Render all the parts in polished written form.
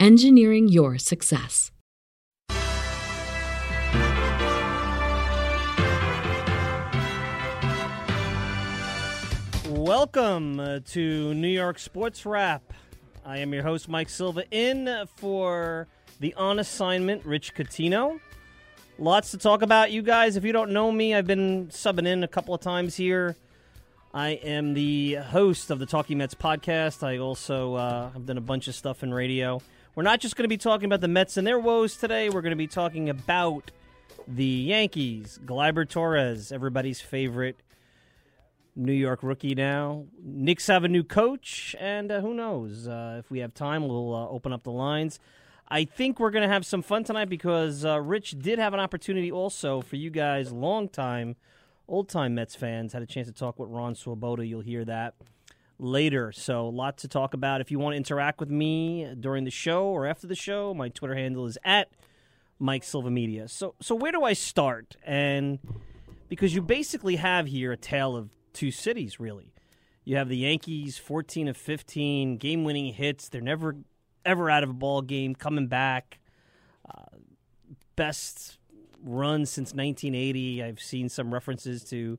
engineering your success. Welcome to New York Sports Wrap. I am your host, Mike Silva, in for the on-assignment Rich Coutinho. Lots to talk about, you guys. If you don't know me, I've been subbing in a couple of times here. I am the host of the Talking Mets podcast. I also have done a bunch of stuff in radio. We're not just going to be talking about the Mets and their woes today. We're going to be talking about the Yankees. Gleyber Torres, everybody's favorite New York rookie now. Knicks have a new coach, and who knows? If we have time, we'll open up the lines. I think we're going to have some fun tonight because Rich did have an opportunity also for you guys, long-time old-time Mets fans, had a chance to talk with Ron Swoboda. You'll hear that later. So, a lot to talk about. If you want to interact with me during the show or after the show, my Twitter handle is @MikeSilvaMedia. So where do I start? And because you basically have here a tale of two cities, really. You have the Yankees, 14 of 15, game-winning hits. They're never, ever out of a ball game, coming back. Best run since 1980. I've seen some references to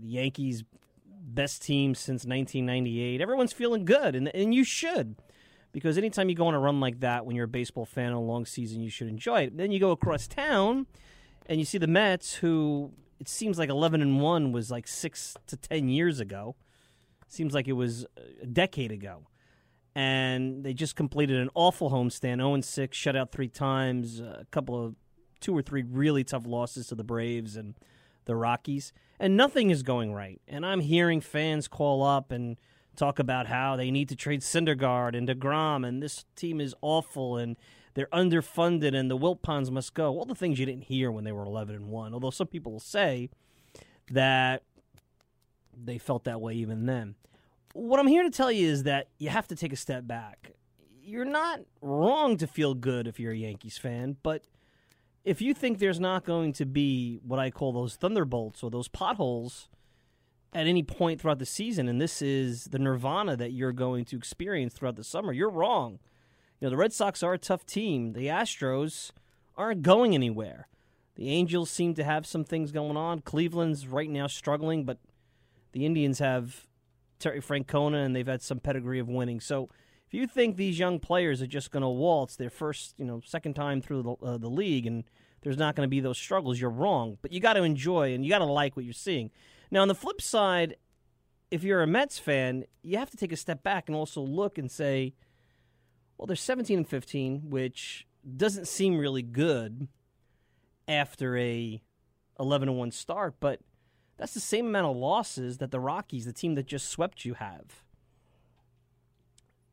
the Yankees' best team since 1998. Everyone's feeling good, and you should, because anytime you go on a run like that when you're a baseball fan in a long season, you should enjoy it. Then you go across town, and you see the Mets, who it seems like 11-1 was like 6 to 10 years ago. Seems like it was a decade ago. And they just completed an awful homestand, 0-6, shut out 3 times, a couple of 2 or 3 really tough losses to the Braves and the Rockies, and nothing is going right. And I'm hearing fans call up and talk about how they need to trade Syndergaard and DeGrom, and this team is awful, and they're underfunded, and the Wilpons must go. All the things you didn't hear when they were 11-1, although some people will say that they felt that way even then. What I'm here to tell you is that you have to take a step back. You're not wrong to feel good if you're a Yankees fan, but if you think there's not going to be what I call those thunderbolts or those potholes at any point throughout the season, and this is the nirvana that you're going to experience throughout the summer, you're wrong. You know, the Red Sox are a tough team. The Astros aren't going anywhere. The Angels seem to have some things going on. Cleveland's right now struggling, but the Indians have Terry Francona, and they've had some pedigree of winning. So if you think these young players are just going to waltz their first, second time through the league, and there's not going to be those struggles, you're wrong. But you got to enjoy and you got to like what you're seeing. Now, on the flip side, if you're a Mets fan, you have to take a step back and also look and say, well, they're 17-15, which doesn't seem really good after a 11-1 start, but That's the same amount of losses that the Rockies, the team that just swept you, have.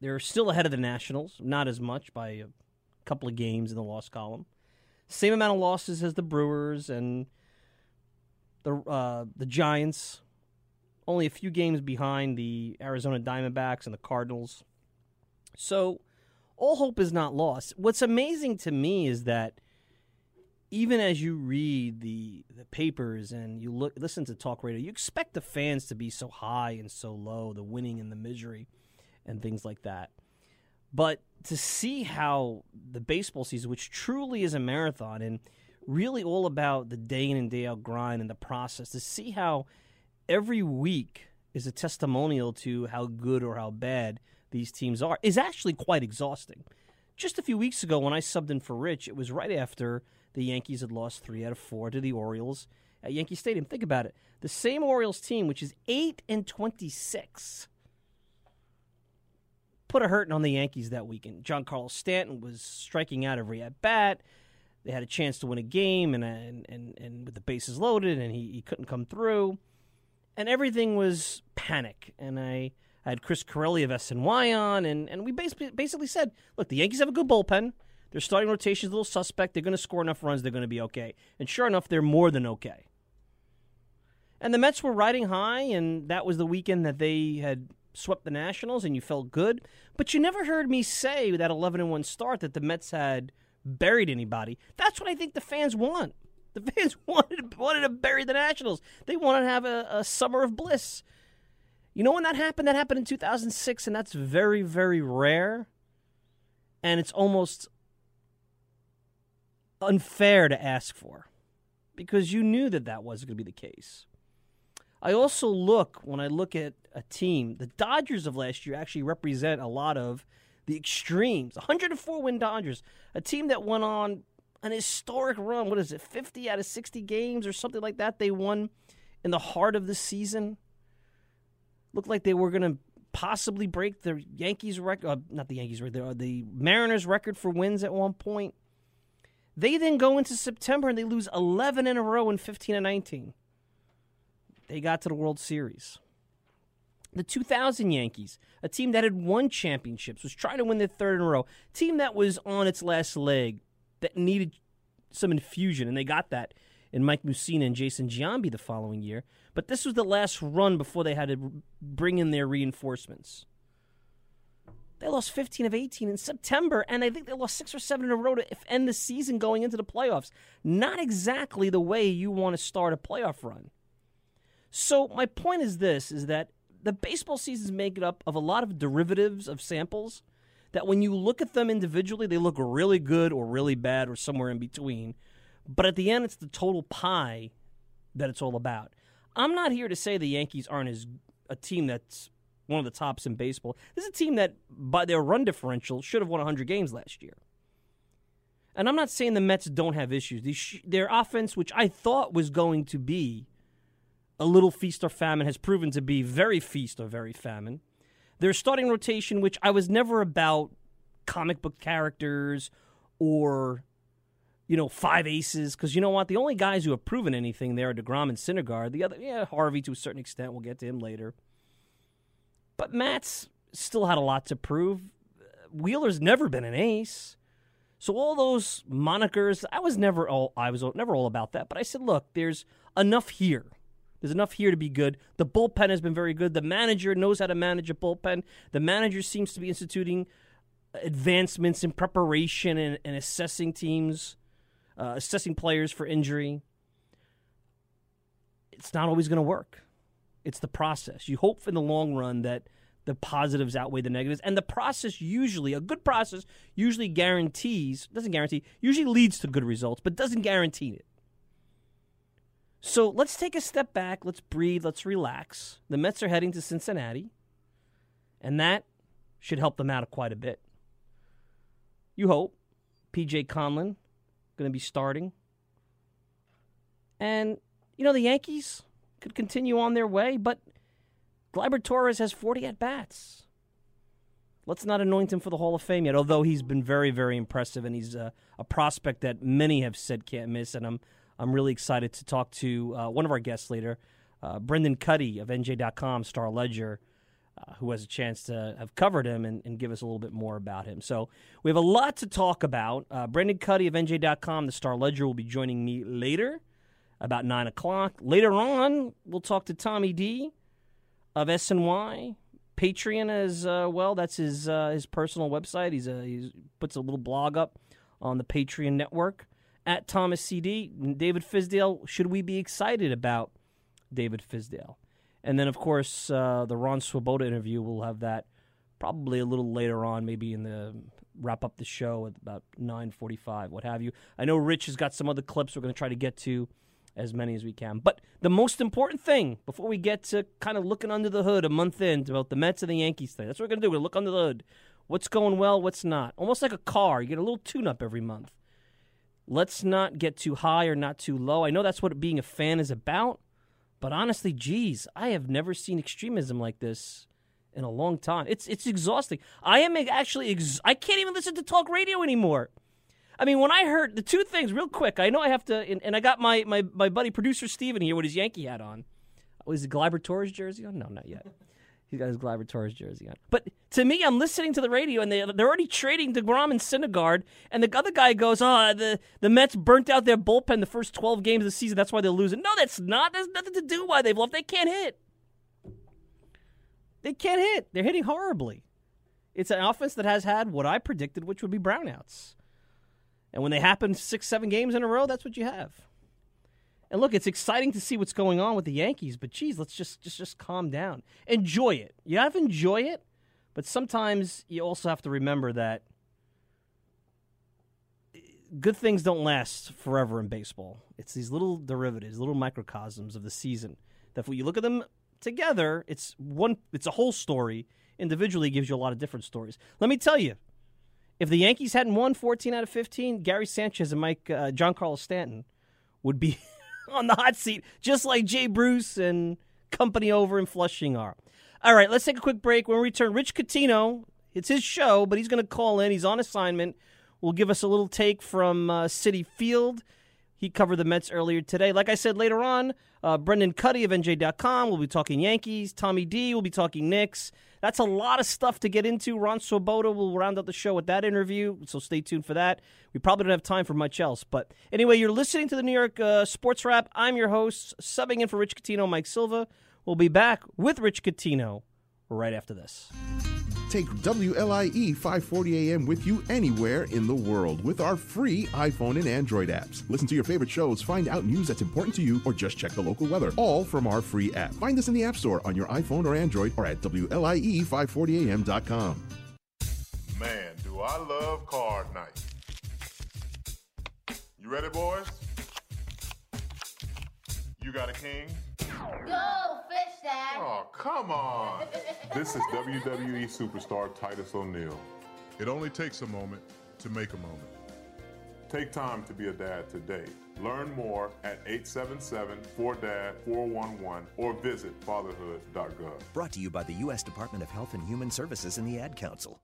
They're still ahead of the Nationals, not as much, by a couple of games in the loss column. Same amount of losses as the Brewers and the Giants. Only a few games behind the Arizona Diamondbacks and the Cardinals. So all hope is not lost. What's amazing to me is that even as you read the papers and you listen to talk radio, you expect the fans to be so high and so low, the winning and the misery and things like that. But to see how the baseball season, which truly is a marathon and really all about the day in and day out grind and the process, to see how every week is a testimonial to how good or how bad these teams are is actually quite exhausting. Just a few weeks ago when I subbed in for Rich, it was right after the Yankees had lost 3 out of 4 to the Orioles at Yankee Stadium. Think about it. The same Orioles team, which is 8-26, put a hurting on the Yankees that weekend. Giancarlo Stanton was striking out every at-bat. They had a chance to win a game, and with the bases loaded, and he couldn't come through. And everything was panic. And I had Chris Corelli of SNY on, and we basically said, look, the Yankees have a good bullpen. Their starting rotation is a little suspect. They're going to score enough runs. They're going to be okay. And sure enough, they're more than okay. And the Mets were riding high, and that was the weekend that they had swept the Nationals, and you felt good. But you never heard me say with that 11-1 start that the Mets had buried anybody. That's what I think the fans want. The fans wanted to bury the Nationals. They wanted to have a summer of bliss. You know when that happened? That happened in 2006, and that's very, very rare. And it's almost unfair to ask for, because you knew that was going to be the case. I also look at a team, the Dodgers of last year actually represent a lot of the extremes. 104-win Dodgers, a team that went on an historic run. What is it, 50 out of 60 games or something like that? They won in the heart of the season. Looked like they were going to possibly break the Yankees record, not the Yankees record, the Mariners record for wins at one point. They then go into September and they lose 11 in a row in 15-19. They got to the World Series. The 2000 Yankees, a team that had won championships, was trying to win their third in a row. A team that was on its last leg, that needed some infusion, and they got that in Mike Mussina and Jason Giambi the following year. But this was the last run before they had to bring in their reinforcements. They lost 15 of 18 in September, and I think they lost 6 or 7 in a row to end the season going into the playoffs. Not exactly the way you want to start a playoff run. So my point is this, is that the baseball season is made up of a lot of derivatives of samples that when you look at them individually, they look really good or really bad or somewhere in between. But at the end, it's the total pie that it's all about. I'm not here to say the Yankees aren't as a team that's one of the tops in baseball. This is a team that, by their run differential, should have won 100 games last year. And I'm not saying the Mets don't have issues. Their offense, which I thought was going to be a little feast or famine, has proven to be very feast or very famine. Their starting rotation, which I was never about comic book characters or, you know, five aces, because you know what? The only guys who have proven anything there are DeGrom and Syndergaard. The other, Harvey to a certain extent. We'll get to him later. But Matt's still had a lot to prove. Wheeler's never been an ace. So all those monikers, I was never all about that. But I said, look, there's enough here. There's enough here to be good. The bullpen has been very good. The manager knows how to manage a bullpen. The manager seems to be instituting advancements in preparation and assessing teams, assessing players for injury. It's not always going to work. It's the process. You hope in the long run that the positives outweigh the negatives. And the process usually, a good process, usually usually leads to good results, but doesn't guarantee it. So let's take a step back. Let's breathe. Let's relax. The Mets are heading to Cincinnati, and that should help them out quite a bit. You hope. P.J. Conlon going to be starting. And, you know, the Yankees could continue on their way, but Gleyber Torres has 40 at-bats. Let's not anoint him for the Hall of Fame yet, although he's been very, very impressive, and he's a prospect that many have said can't miss, and I'm really excited to talk to one of our guests later, Brendan Cuddy of NJ.com, Star Ledger, who has a chance to have covered him and give us a little bit more about him. So we have a lot to talk about. Brendan Cuddy of NJ.com, the Star Ledger, will be joining me later, about 9 o'clock. Later on, we'll talk to Tommy D of SNY, Patreon as well. That's his personal website. He puts a little blog up on the Patreon network. At Thomas CD, David Fizdale, should we be excited about David Fizdale? And then, of course, the Ron Swoboda interview, we'll have that probably a little later on, maybe in the wrap up the show at about 9:45, what have you. I know Rich has got some other clips we're going to try to get to as many as we can. But the most important thing, before we get to kind of looking under the hood a month in about the Mets and the Yankees thing, that's what we're going to do. We're going to look under the hood. What's going well, what's not. Almost like a car. You get a little tune-up every month. Let's not get too high or not too low. I know that's what being a fan is about. But honestly, geez, I have never seen extremism like this in a long time. It's exhausting. I am actually I can't even listen to talk radio anymore. I mean, when I heard the two things real quick, I know I have to, and I got my buddy producer Steven here with his Yankee hat on. Was the Gleyber Torres jersey on? No, not yet. He's got his Gleyber Torres jersey on. But to me, I'm listening to the radio, and they're already trading DeGrom and Syndergaard, and the other guy goes, the Mets burnt out their bullpen the first 12 games of the season. That's why they're losing. No, that's not. There's nothing to do why they've lost. They can't hit. They can't hit. They're hitting horribly. It's an offense that has had what I predicted, which would be brownouts. And when they happen 6-7 games in a row, that's what you have. And look, it's exciting to see what's going on with the Yankees, but geez, let's just calm down. Enjoy it. You have to enjoy it, but sometimes you also have to remember that good things don't last forever in baseball. It's these little derivatives, little microcosms of the season that when you look at them together, it's a whole story. Individually, it gives you a lot of different stories. Let me tell you, if the Yankees hadn't won 14 out of 15, Gary Sanchez and Giancarlo Stanton would be on the hot seat, just like Jay Bruce and company over in Flushing are. All right, let's take a quick break. When we return, Rich Coutinho, it's his show, but he's going to call in. He's on assignment. We'll give us a little take from Citi Field. He covered the Mets earlier today. Like I said, later on, Brendan Cuddy of NJ.com. We'll be talking Yankees. Tommy D will be talking Knicks. That's a lot of stuff to get into. Ron Swoboda will round out the show with that interview, so stay tuned for that. We probably don't have time for much else. But anyway, you're listening to the New York Sports Wrap. I'm your host, subbing in for Rich Coutinho, Mike Silva. We'll be back with Rich Coutinho right after this. Take WLIE 540 AM with you anywhere in the world with our free iPhone and Android apps. Listen to your favorite shows, find out news that's important to you, or just check the local weather, all from our free app. Find us in the App Store on your iPhone or Android or at WLIE540am.com. Man, do I love card night. You ready, boys? You got a king? Go, Fish Dad! Oh, come on! This is WWE superstar Titus O'Neil. It only takes a moment to make a moment. Take time to be a dad today. Learn more at 877-4DAD-411 or visit fatherhood.gov. Brought to you by the U.S. Department of Health and Human Services and the Ad Council.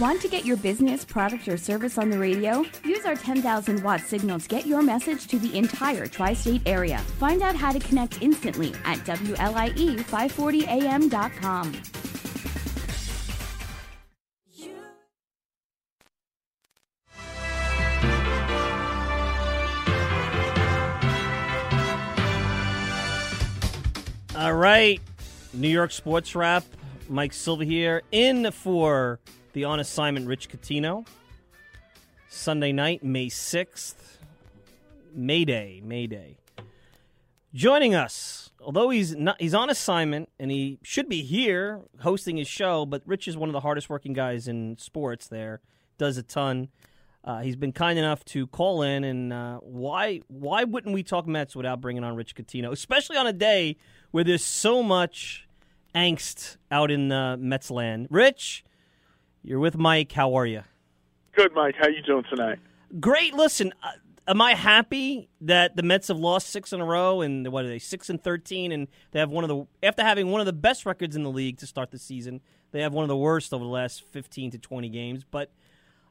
Want to get your business, product, or service on the radio? Use our 10,000-watt signal to get your message to the entire tri-state area. Find out how to connect instantly at WLIE540am.com. All right, New York Sports Wrap. Mike Silva here in for the on assignment Rich Coutinho. Sunday night, May 6th. May Day. Joining us, although he's on assignment and he should be here hosting his show, but Rich is one of the hardest working guys in sports there. Does a ton. He's been kind enough to call in, and why wouldn't we talk Mets without bringing on Rich Coutinho, especially on a day where there's so much angst out in Mets land. Rich, you're with Mike. How are you? Good, Mike. How you doing tonight? Great. Listen, am I happy that the Mets have lost 6 in a row, and what are they, 6-13, and they have after having one of the best records in the league to start the season, they have one of the worst over the last 15 to 20 games. But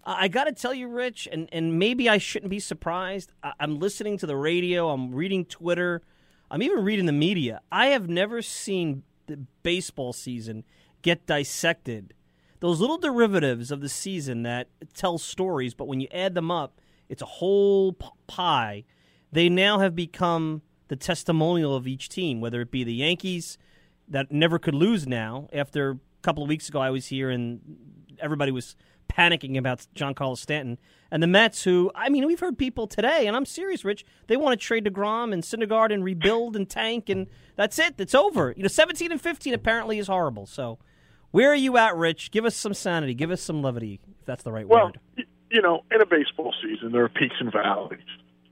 I got to tell you, Rich, and maybe I shouldn't be surprised, I'm listening to the radio, I'm reading Twitter, I'm even reading the media. I have never seen the baseball season get dissected. Those little derivatives of the season that tell stories, but when you add them up, it's a whole pie. They now have become the testimonial of each team, whether it be the Yankees that never could lose now. After a couple of weeks ago, I was here and everybody was panicking about Giancarlo Stanton. And the Mets, who, I mean, we've heard people today, and I'm serious, Rich, they want to trade DeGrom and Syndergaard and rebuild and tank, and that's it. It's over. You know, 17-15 apparently is horrible. So where are you at, Rich? Give us some sanity. Give us some levity, if that's the right word. Well, you know, in a baseball season, there are peaks and valleys.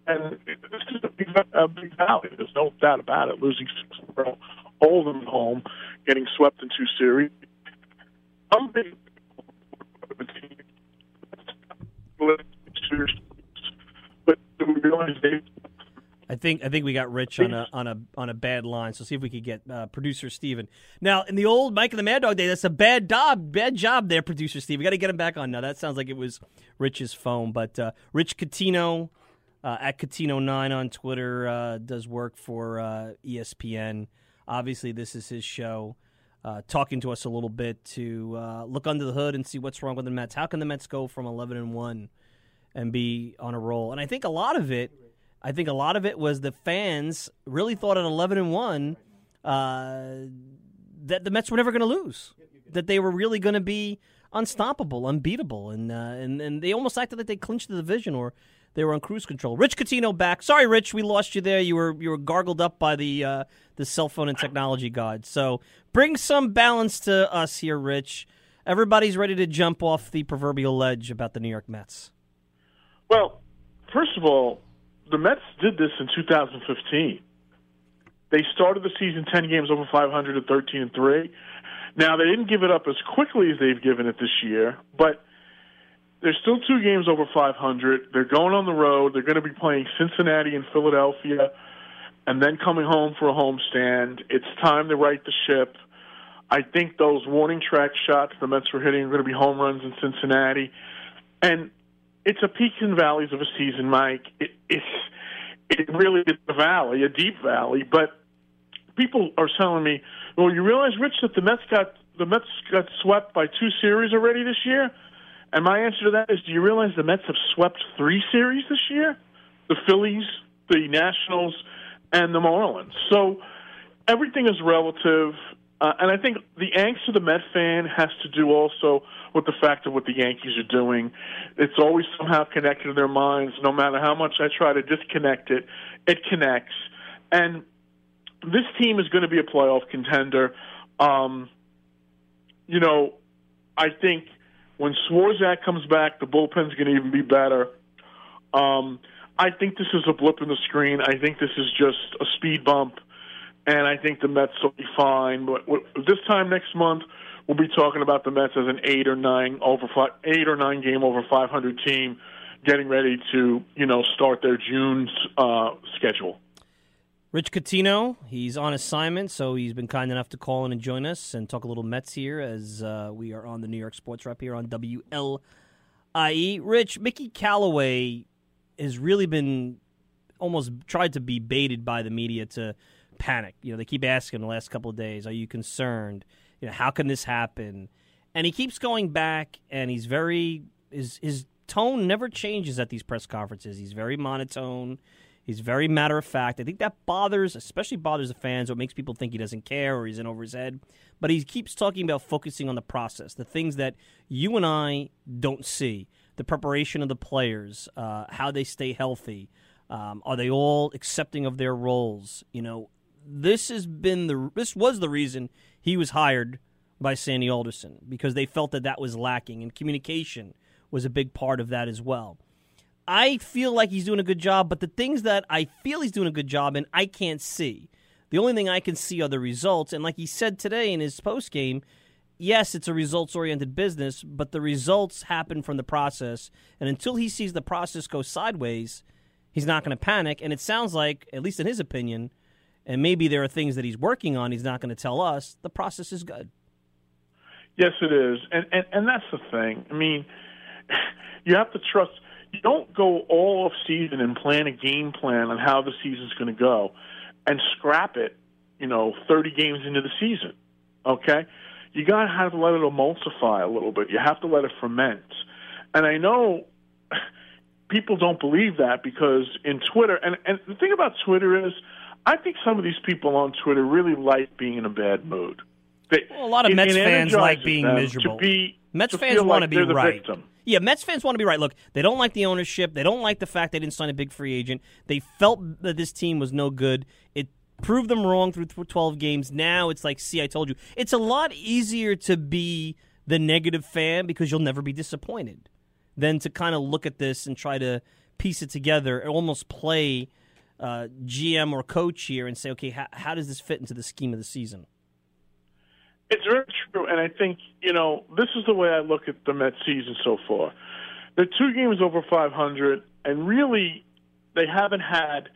And this is a big valley. There's no doubt about it. Losing 6 in a row, all of them at home, getting swept in 2 series. Some big but we realize they. I think we got Rich on a bad line. So see if we could get producer Steven. Now in the old Mike and the Mad Dog day, that's a bad job there, producer Steve. We got to get him back on now. That sounds like it was Rich's phone, but Rich Coutinho at Coutinho9 on Twitter does work for ESPN. Obviously, this is his show. Talking to us a little bit to look under the hood and see what's wrong with the Mets. How can the Mets go from 11-1 and be on a roll? And I think a lot of it was the fans really thought at 11-1 that the Mets were never going to lose, that they were really going to be unstoppable, unbeatable, and they almost acted like they clinched the division or they were on cruise control. Rich Coutinho back. Sorry, Rich, we lost you there. You were gargled up by the cell phone and technology gods. So bring some balance to us here, Rich. Everybody's ready to jump off the proverbial ledge about the New York Mets. Well, first of all, the Mets did this in 2015. They started the season 10 games over 500 at 13-3. Now, they didn't give it up as quickly as they've given it this year, but there's still 2 games over 500. They're going on the road. They're going to be playing Cincinnati and Philadelphia and then coming home for a homestand. It's time to right the ship. I think those warning track shots the Mets were hitting are going to be home runs in Cincinnati. And it's a peaks and valleys of a season, Mike. It really is a valley, a deep valley. But people are telling me, well, you realize, Rich, that the Mets got swept by 2 series already this year? And my answer to that is, do you realize the Mets have swept 3 series this year? The Phillies, the Nationals, and the Marlins. So everything is relative. And I think the angst of the Met fan has to do also with the fact of what the Yankees are doing. It's always somehow connected to their minds. No matter how much I try to disconnect it, it connects. And this team is going to be a playoff contender. You know, I think when Swarzak comes back, the bullpen's going to even be better. I think this is a blip in the screen. I think this is just a speed bump, and I think the Mets will be fine. But this time next month, we'll be talking about the Mets as an 8 or 9 game over 500 team, getting ready to start their June's schedule. Rich Coutinho, he's on assignment, so he's been kind enough to call in and join us and talk a little Mets here as we are on the New York Sports Wrap here on WLIE. Rich, Mickey Callaway has really been almost tried to be baited by the media to panic. You know, they keep asking the last couple of days, are you concerned? You know, how can this happen? And he keeps going back, and he's very his tone never changes at these press conferences. He's very monotone. He's very matter-of-fact. I think that especially bothers the fans, or it makes people think he doesn't care or he's in over his head. But he keeps talking about focusing on the process, the things that you and I don't see, the preparation of the players, how they stay healthy, are they all accepting of their roles? You know, this was the reason he was hired by Sandy Alderson, because they felt that was lacking, and communication was a big part of that as well. I feel like he's doing a good job, but the things that I feel he's doing a good job in, I can't see. The only thing I can see are the results. And like he said today in his postgame, yes, it's a results-oriented business, but the results happen from the process. And until he sees the process go sideways, he's not going to panic. And it sounds like, at least in his opinion, and maybe there are things that he's working on he's not going to tell us, the process is good. Yes, it is. And that's the thing. I mean, you have to trust. You don't go all off season and plan a game plan on how the season's going to go. and scrap it, 30 games into the season, okay? You got to have to let it emulsify a little bit. You have to let it ferment. And I know people don't believe that because in Twitter, and the thing about Twitter is I think some of these people on Twitter really like being in a bad mood. A lot of Mets fans like being miserable. Mets fans want to be right. Yeah, Mets fans want to be right. Look, they don't like the ownership. They don't like the fact they didn't sign a big free agent. They felt that this team was no good. It proved them wrong through 12 games. Now it's like, see, I told you. It's a lot easier to be the negative fan because you'll never be disappointed than to kind of look at this and try to piece it together and almost play GM or coach here and say, okay, how does this fit into the scheme of the season? It's very true, and I think, this is the way I look at the Mets season so far. They're 2 games over 500, and really they haven't had,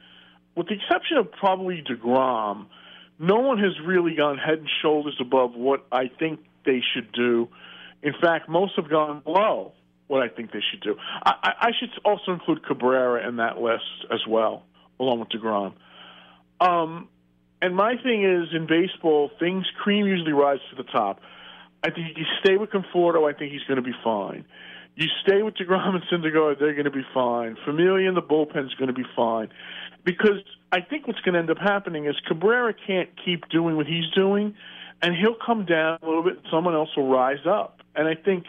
with the exception of probably DeGrom, no one has really gone head and shoulders above what I think they should do. In fact, most have gone below what I think they should do. I should also include Cabrera in that list as well, along with DeGrom. And my thing is, in baseball, cream usually rises to the top. I think you stay with Conforto, I think he's going to be fine. You stay with DeGrom and Syndergaard, they're going to be fine. Familia and the bullpen's going to be fine. Because I think what's going to end up happening is Cabrera can't keep doing what he's doing, and he'll come down a little bit, and someone else will rise up. And I think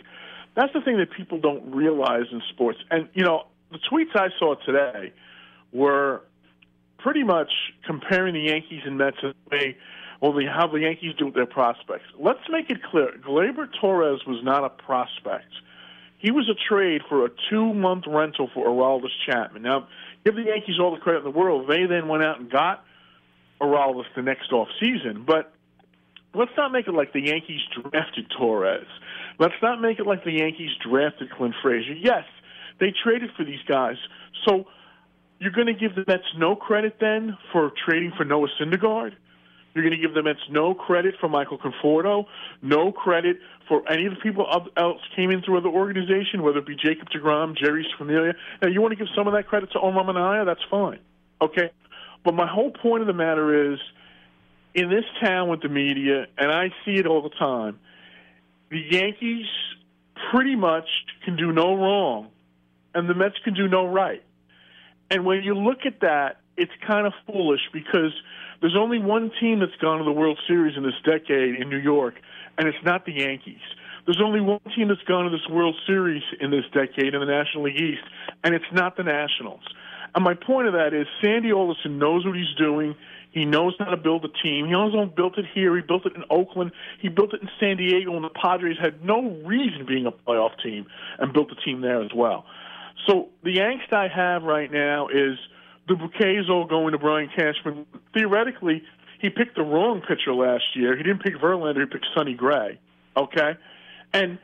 that's the thing that people don't realize in sports. And, the tweets I saw today were pretty much comparing the Yankees and Mets as how the Yankees do with their prospects. Let's make it clear. Gleyber Torres was not a prospect. He was a trade for a 2-month rental for Aroldis Chapman. Now, give the Yankees all the credit in the world. They then went out and got Aroldis the next offseason. But let's not make it like the Yankees drafted Torres. Let's not make it like the Yankees drafted Clint Frazier. Yes, they traded for these guys. So you're going to give the Mets no credit then for trading for Noah Syndergaard? You're going to give the Mets no credit for Michael Conforto? No credit for any of the people else came in through other organization, whether it be Jacob DeGrom, Jerry's Familia? Now, you want to give some of that credit to Omar Minaya? That's fine. Okay? But my whole point of the matter is, in this town with the media, and I see it all the time, the Yankees pretty much can do no wrong, and the Mets can do no right. And when you look at that, it's kind of foolish because there's only one team that's gone to the World Series in this decade in New York, and it's not the Yankees. There's only one team that's gone to this World Series in this decade in the National League East, and it's not the Nationals. And my point of that is Sandy Alderson knows what he's doing. He knows how to build a team. He also built it here. He built it in Oakland. He built it in San Diego, and the Padres had no reason being a playoff team and built a team there as well. So the angst I have right now is the bouquet is all going to Brian Cashman. Theoretically, he picked the wrong pitcher last year. He didn't pick Verlander. He picked Sonny Gray, okay? And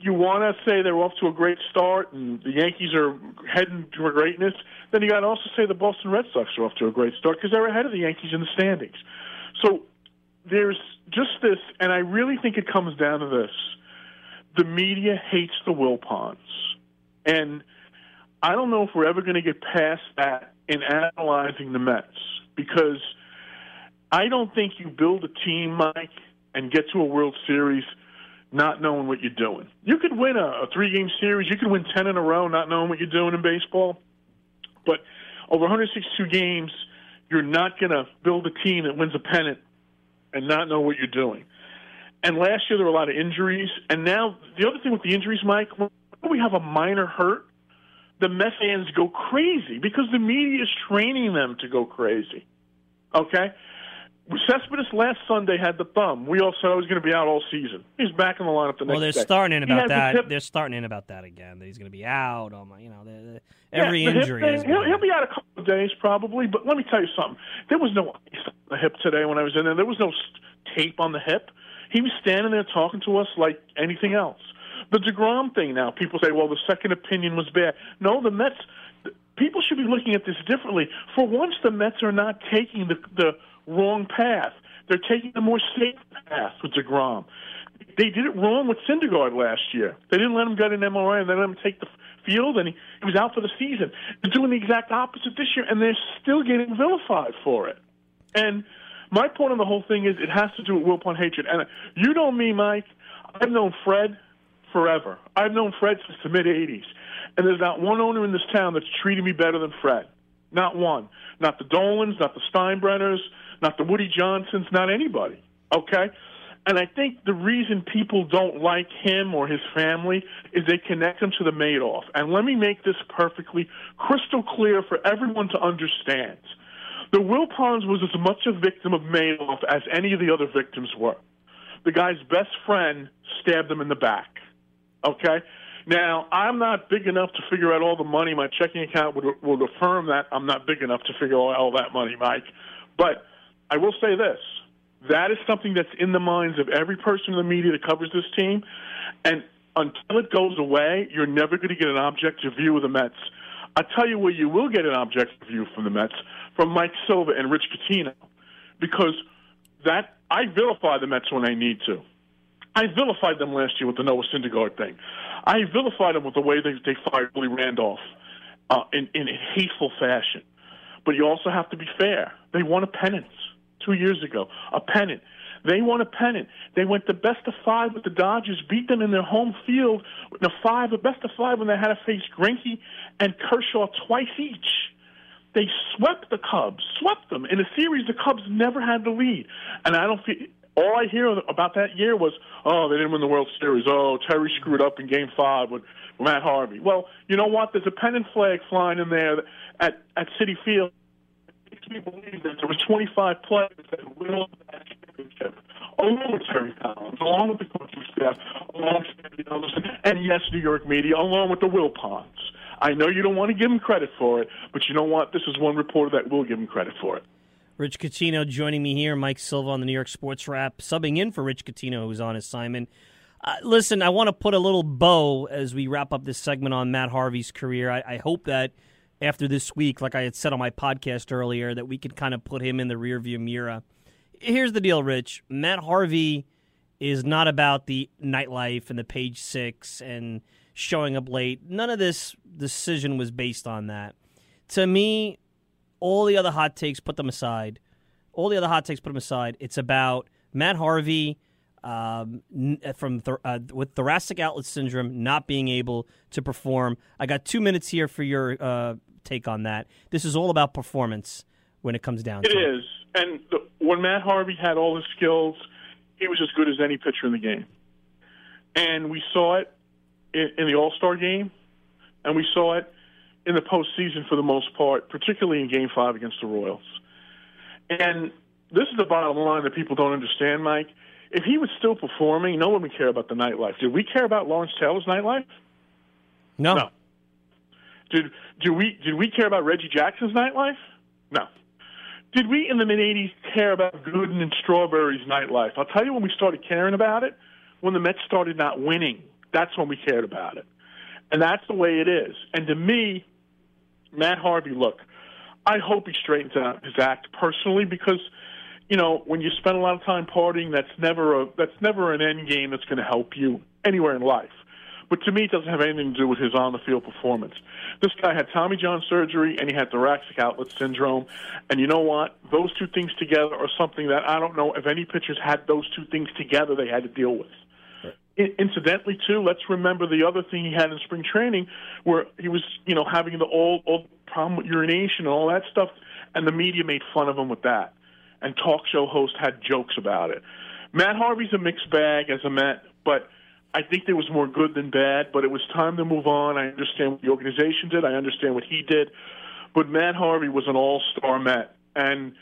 you want to say they're off to a great start and the Yankees are heading to greatness, then you got to also say the Boston Red Sox are off to a great start because they're ahead of the Yankees in the standings. So there's just this, and I really think it comes down to this. The media hates the Wilpons. And I don't know if we're ever going to get past that in analyzing the Mets because I don't think you build a team, Mike, and get to a World Series not knowing what you're doing. You could win a 3-game series. You could win 10 in a row not knowing what you're doing in baseball. But over 162 games, you're not going to build a team that wins a pennant and not know what you're doing. And last year there were a lot of injuries. And now the other thing with the injuries, Mike, we have a minor hurt, the Mets fans go crazy because the media is training them to go crazy, okay? Cespedes last Sunday had the thumb. We all said he was going to be out all season. He's back in the lineup the next day. Well, they're starting in about that. They're starting in about that again, that he's going to be out. Every injury. He'll be out a couple of days probably, but let me tell you something. There was no ice on the hip today when I was in there. There was no tape on the hip. He was standing there talking to us like anything else. The DeGrom thing now, people say, well, the second opinion was bad. No, the Mets, people should be looking at this differently. For once, the Mets are not taking the wrong path. They're taking the more safe path with DeGrom. They did it wrong with Syndergaard last year. They didn't let him get an MRI, and they let him take the field, and he was out for the season. They're doing the exact opposite this year, and they're still getting vilified for it. And my point on the whole thing is it has to do with willful hatred. And you know me, Mike. I've known Fred forever. I've known Fred since the mid-'80s. And there's not one owner in this town that's treated me better than Fred. Not one. Not the Dolans, not the Steinbrenners, not the Woody Johnsons, not anybody. Okay? And I think the reason people don't like him or his family is they connect him to the Madoff. And let me make this perfectly crystal clear for everyone to understand. The Wilpons was as much a victim of Madoff as any of the other victims were. The guy's best friend stabbed him in the back. Okay? Now, I'm not big enough to figure out all the money. My checking account would affirm that I'm not big enough to figure out all that money, Mike. But I will say this. That is something that's in the minds of every person in the media that covers this team. And until it goes away, you're never going to get an objective view of the Mets. I'll tell you where you will get an objective view from the Mets, from Mike Silva and Rich Coutinho, because that I vilify the Mets when I need to. I vilified them last year with the Noah Syndergaard thing. I vilified them with the way they fired Willie Randolph in a hateful fashion. But you also have to be fair. They won a pennant 2 years ago, a pennant. They won a pennant. They went the best-of-5 with the Dodgers, beat them in their home field in a best-of-5 when they had to face Greinke and Kershaw twice each. They swept the Cubs, swept them. In a series, the Cubs never had the lead. And I don't feel – all I hear about that year was, oh, they didn't win the World Series. Oh, Terry screwed up in Game 5 with Matt Harvey. Well, you know what? There's a pennant flag flying in there at Citi Field. We believe that there were 25 players that will that championship, along with Terry Collins, along with the coaching staff, along with Sandy Alderson, and yes, New York media, along with the Wilpons. I know you don't want to give them credit for it, but you know what? This is one reporter that will give them credit for it. Rich Coutinho joining me here, Mike Silva on the New York Sports Wrap, subbing in for Rich Coutinho, who's on assignment. Listen, I want to put a little bow as we wrap up this segment on Matt Harvey's career. I hope that after this week, like I had said on my podcast earlier, that we could kind of put him in the rearview mirror. Here's the deal, Rich. Matt Harvey is not about the nightlife and the Page Six and showing up late. None of this decision was based on that. To me, all the other hot takes, put them aside. It's about Matt Harvey with thoracic outlet syndrome not being able to perform. I got 2 minutes here for your take on that. This is all about performance when it comes down to it. It is. And when Matt Harvey had all his skills, he was as good as any pitcher in the game. And we saw it in the All-Star game, and we saw it in the postseason for the most part, particularly in Game 5 against the Royals. And this is the bottom line that people don't understand, Mike. If he was still performing, no one would care about the nightlife. Did we care about Lawrence Taylor's nightlife? No. Did we care about Reggie Jackson's nightlife? No. Did we in the mid-'80s care about Gooden and Strawberry's nightlife? I'll tell you when we started caring about it, when the Mets started not winning. That's when we cared about it. And that's the way it is. And to me, Matt Harvey, look, I hope he straightens out his act personally because – you know, when you spend a lot of time partying, that's never an end game that's going to help you anywhere in life. But to me, it doesn't have anything to do with his on-the-field performance. This guy had Tommy John surgery, and he had thoracic outlet syndrome. And you know what? Those two things together are something that I don't know if any pitchers had those two things together they had to deal with. Right. Incidentally, too, let's remember the other thing he had in spring training where he was, you know, having the old problem with urination and all that stuff, and the media made fun of him with that. And talk show hosts had jokes about it. Matt Harvey's a mixed bag as a Met, but I think there was more good than bad, but it was time to move on. I understand what the organization did. I understand what he did. But Matt Harvey was an all-star Met, and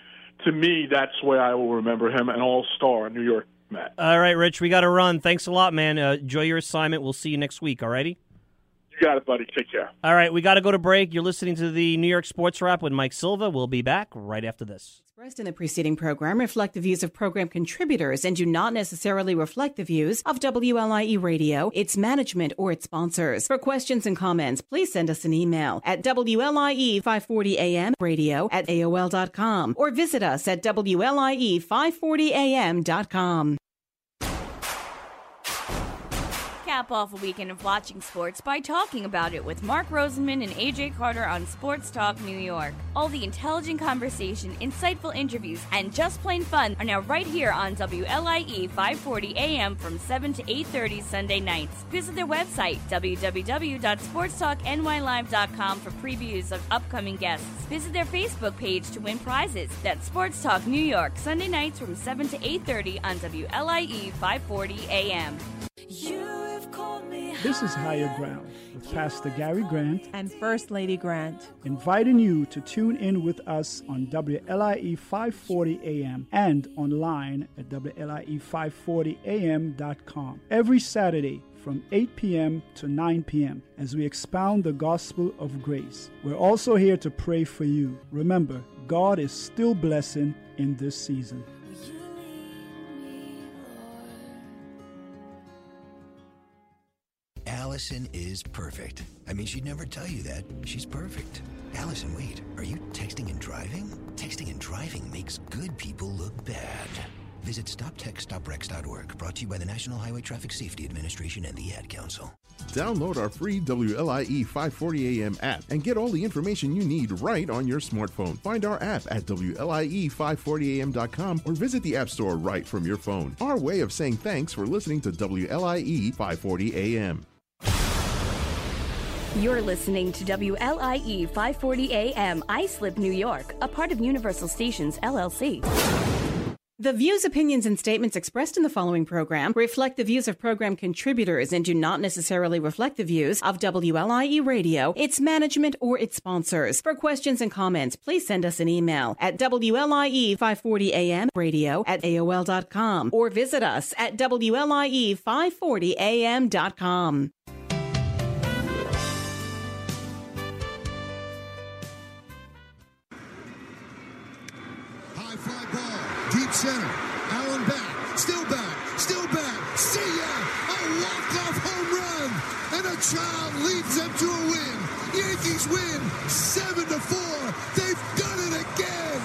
to me, that's where I will remember him, an all-star New York Met. All right, Rich, we got to run. Thanks a lot, man. Enjoy your assignment. We'll see you next week, all righty? You got it, buddy. Take care. All right, we got to go to break. You're listening to the New York Sports Wrap with Mike Silva. We'll be back right after this. Expressed in the preceding program reflect the views of program contributors and do not necessarily reflect the views of WLIE Radio, its management, or its sponsors. For questions and comments, please send us an email at WLIE540AMradio@AOL.com or visit us at WLIE540AM.com. cap off a weekend of watching sports by talking about it with Mark Rosenman and AJ Carter on Sports Talk New York. All the intelligent conversation, insightful interviews, and just plain fun are now right here on WLIE 540 AM from 7 to 8:30 Sunday nights. Visit their website, www.sportstalknylive.com, for previews of upcoming guests. Visit their Facebook page to win prizes. That's Sports Talk New York, Sunday nights from 7 to 8:30 on WLIE 540 AM. This is Higher Ground with Pastor Gary Grant and First Lady Grant, inviting you to tune in with us on WLIE 540 AM and online at WLIE540am.com every Saturday from 8 p.m. to 9 p.m. as we expound the gospel of grace. We're also here to pray for you. Remember, God is still blessing in this season. Allison is perfect. I mean, she'd never tell you that. She's perfect. Allison, wait, are you texting and driving? Texting and driving makes good people look bad. Visit StopTextStopRex.org, brought to you by the National Highway Traffic Safety Administration and the Ad Council. Download our free WLIE 540 AM app and get all the information you need right on your smartphone. Find our app at WLIE540am.com or visit the App Store right from your phone. Our way of saying thanks for listening to WLIE 540 AM. You're listening to WLIE 540 AM, Islip, New York, a part of Universal Stations, LLC. The views, opinions, and statements expressed in the following program reflect the views of program contributors and do not necessarily reflect the views of WLIE Radio, its management, or its sponsors. For questions and comments, please send us an email at WLIE540AMradio@AOL.com or visit us at WLIE540AM.com. Center, Allen back, still back, see ya! A walk-off home run, and a child leads them to a win. Yankees win 7-4. They've done it again.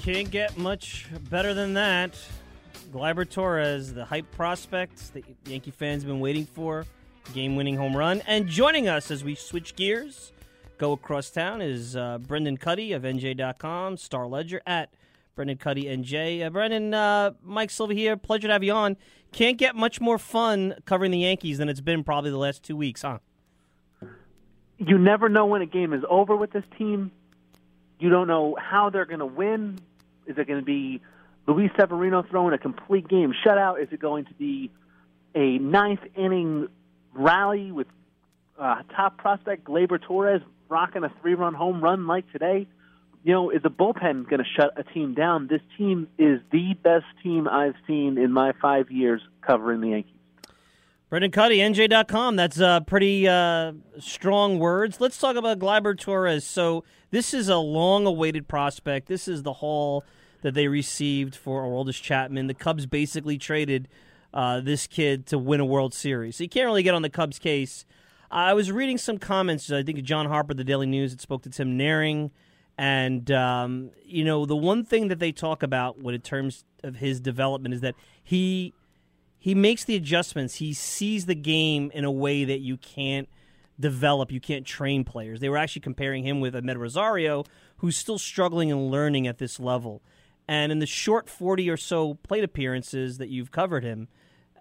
Can't get much better than that. Gleyber Torres, the hype prospect that Yankee fans have been waiting for. Game-winning home run. And joining us as we switch gears, go across town, is Brendan Cuddy of NJ.com, Star Ledger at Brendan Cuddy NJ. Brendan, Mike Silva here. Pleasure to have you on. Can't get much more fun covering the Yankees than it's been probably the last 2 weeks, huh? You never know when a game is over with this team. You don't know how they're going to win. Is it going to be Luis Severino throwing a complete game shutout? Is it going to be a ninth-inning rally with top prospect Gleyber Torres rocking a three-run home run like today? You know, is the bullpen going to shut a team down? This team is the best team I've seen in my 5 years covering the Yankees. Brendan Cuddy, NJ.com. That's pretty strong words. Let's talk about Gleyber Torres. So this is a long-awaited prospect. This is the haul that they received for Aroldis Chapman. The Cubs basically traded this kid to win a World Series. So you can't really get on the Cubs' case. I was reading some comments, I think, of John Harper, the Daily News, that spoke to Tim Naring. And, you know, the one thing that they talk about when in terms of his development is that he makes the adjustments. He sees the game in a way that you can't develop, you can't train players. They were actually comparing him with Ahmed Rosario, who's still struggling and learning at this level. And in the short 40 or so plate appearances that you've covered him,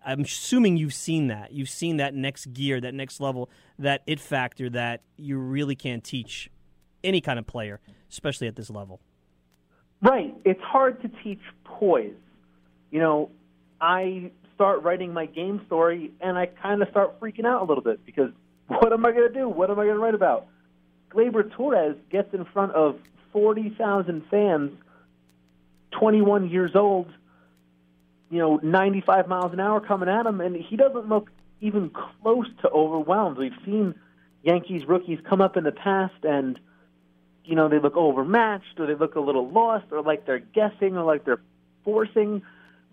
I'm assuming you've seen that. You've seen that next gear, that next level, that it factor that you really can't teach any kind of player, especially at this level. Right. It's hard to teach poise. You know, I start writing my game story, and I kind of start freaking out a little bit because what am I going to do? What am I going to write about? Gleyber Torres gets in front of 40,000 fans, 21 years old, you know, 95 miles an hour coming at him, and he doesn't look even close to overwhelmed. We've seen Yankees rookies come up in the past and, you know, they look overmatched or they look a little lost or like they're guessing or like they're forcing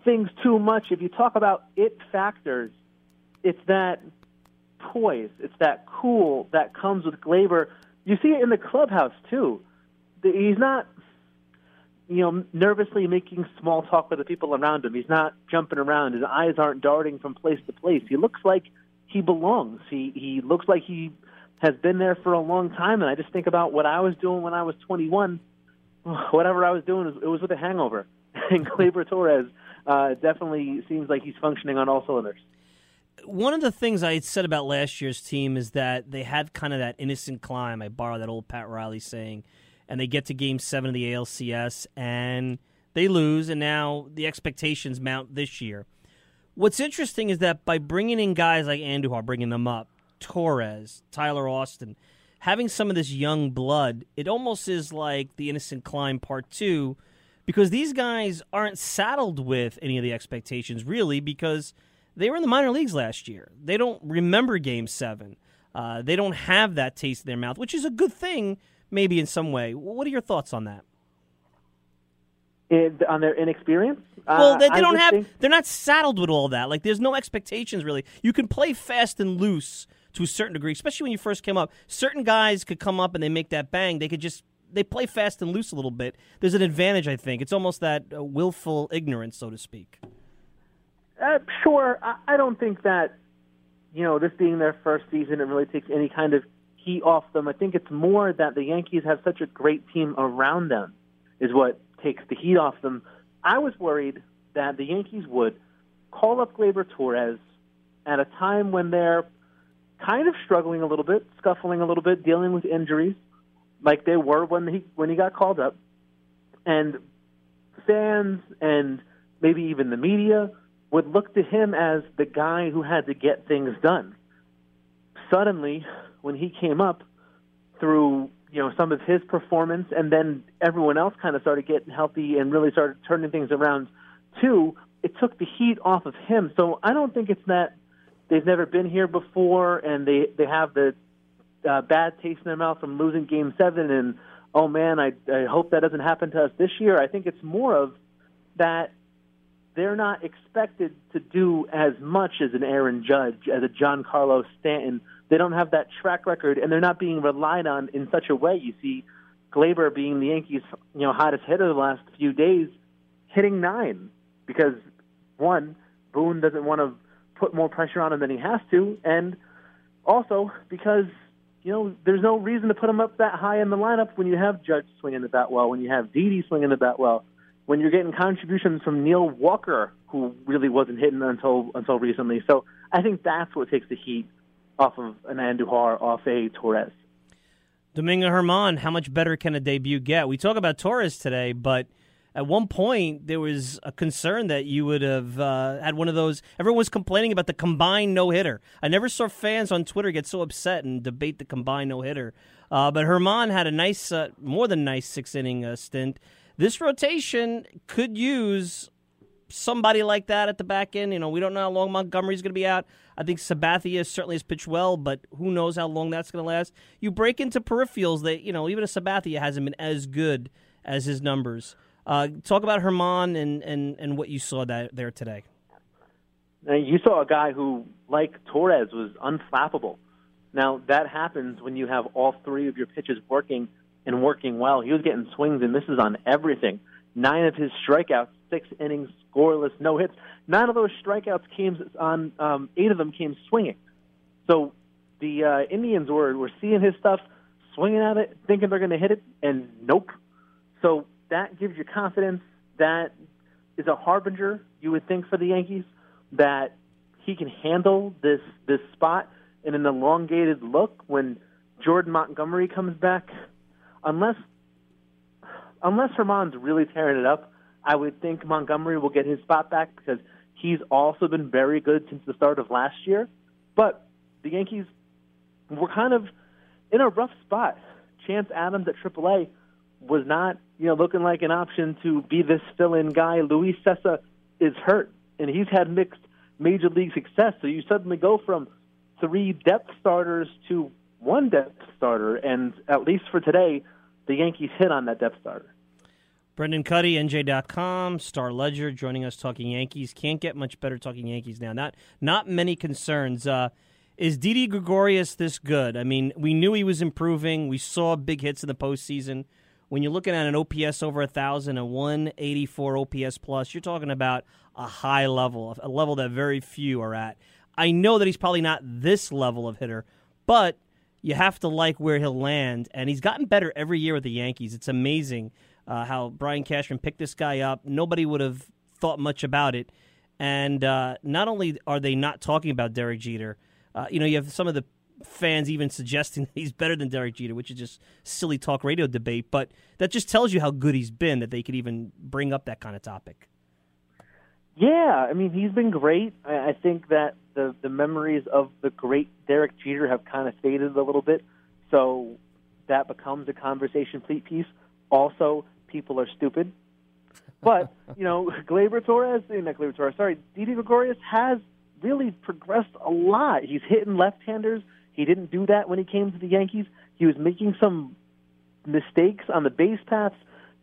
things too much. If you talk about it factors, it's that poise, it's that cool that comes with Gleyber. You see it in the clubhouse, too. he's not, nervously making small talk with the people around him. He's not jumping around. His eyes aren't darting from place to place. He looks like he belongs. He looks like he has been there for a long time, and I just think about what I was doing when I was 21. Whatever I was doing, it was with a hangover. And Gleyber Torres definitely seems like he's functioning on all cylinders. One of the things I said about last year's team is that they had kind of that innocent climb. I borrow that old Pat Riley saying. And they get to Game 7 of the ALCS, and they lose, and now the expectations mount this year. What's interesting is that by bringing in guys like Andujar, bringing them up, Torres, Tyler Austin, having some of this young blood, it almost is like the Innocent Climb Part 2, because these guys aren't saddled with any of the expectations, really, because they were in the minor leagues last year. They don't remember Game 7. They don't have that taste in their mouth, which is a good thing, maybe in some way. What are your thoughts on that? On their inexperience? Well, they don't have. They're not saddled with all that. Like, there's no expectations, really. You can play fast and loose to a certain degree, especially when you first came up. Certain guys could come up and they make that bang. They play fast and loose a little bit. There's an advantage, I think. It's almost that willful ignorance, so to speak. Sure. I don't think that, this being their first season, it really takes any kind of off them. I think it's more that the Yankees have such a great team around them is what takes the heat off them. I was worried that the Yankees would call up Gleyber Torres at a time when they're kind of struggling a little bit, scuffling a little bit, dealing with injuries like they were when he got called up. And fans and maybe even the media would look to him as the guy who had to get things done. Suddenly, when he came up through, some of his performance and then everyone else kind of started getting healthy and really started turning things around too, it took the heat off of him. So I don't think it's that they've never been here before and they have the bad taste in their mouth from losing Game 7 and, oh, man, I hope that doesn't happen to us this year. I think it's more of that they're not expected to do as much as an Aaron Judge, as a Giancarlo Stanton. They don't have that track record, and they're not being relied on in such a way. You see Gleyber being the Yankees' hottest hitter the last few days, hitting 9 because, one, Boone doesn't want to put more pressure on him than he has to, and also because there's no reason to put him up that high in the lineup when you have Judge swinging it that well, when you have Didi swinging it that well, when you're getting contributions from Neil Walker, who really wasn't hitting until recently. So I think that's what takes the heat off of an Andujar, off a Torres. Domingo German, how much better can a debut get? We talk about Torres today, but at one point there was a concern that you would have had one of those. Everyone was complaining about the combined no-hitter. I never saw fans on Twitter get so upset and debate the combined no-hitter. But German had a nice, more than nice six-inning stint. This rotation could use somebody like that at the back end. We don't know how long Montgomery's going to be out. I think Sabathia certainly has pitched well, but who knows how long that's going to last. You break into peripherals that, even a Sabathia hasn't been as good as his numbers. Talk about German and what you saw there today. You saw a guy who, like Torres, was unflappable. Now, that happens when you have all three of your pitches working and working well. He was getting swings and misses on everything. 9 of his strikeouts, 6 innings, scoreless, no hits. 9 of those strikeouts came on, 8 of them came swinging. So the Indians were seeing his stuff, swinging at it, thinking they're going to hit it, and nope. So that gives you confidence. That is a harbinger, you would think, for the Yankees, that he can handle this spot in an elongated look when Jordan Montgomery comes back. Unless German's really tearing it up, I would think Montgomery will get his spot back because he's also been very good since the start of last year. But the Yankees were kind of in a rough spot. Chance Adams at AAA was not, looking like an option to be this fill-in guy. Luis Severino is hurt, and he's had mixed major league success. So you suddenly go from 3 depth starters to 1 depth starter, and at least for today, the Yankees hit on that depth starter. Brendan Cuddy, NJ.com, Star Ledger, joining us talking Yankees. Can't get much better talking Yankees now. Not many concerns. Is Didi Gregorius this good? I mean, we knew he was improving. We saw big hits in the postseason. when you're looking at an OPS over 1,000 and 184 OPS plus, you're talking about a high level, a level that very few are at. I know that he's probably not this level of hitter, but you have to like where he'll land, and he's gotten better every year with the Yankees. It's amazing how Brian Cashman picked this guy up. Nobody would have thought much about it, and not only are they not talking about Derek Jeter, you have some of the fans even suggesting that he's better than Derek Jeter, which is just silly talk radio debate, but that just tells you how good he's been that they could even bring up that kind of topic. Yeah, I mean, he's been great. I think that the memories of the great Derek Jeter have kind of faded a little bit, so that becomes a conversation piece. Also, people are stupid. But, Didi Gregorius has really progressed a lot. He's hitting left-handers. He didn't do that when he came to the Yankees. He was making some mistakes on the base paths.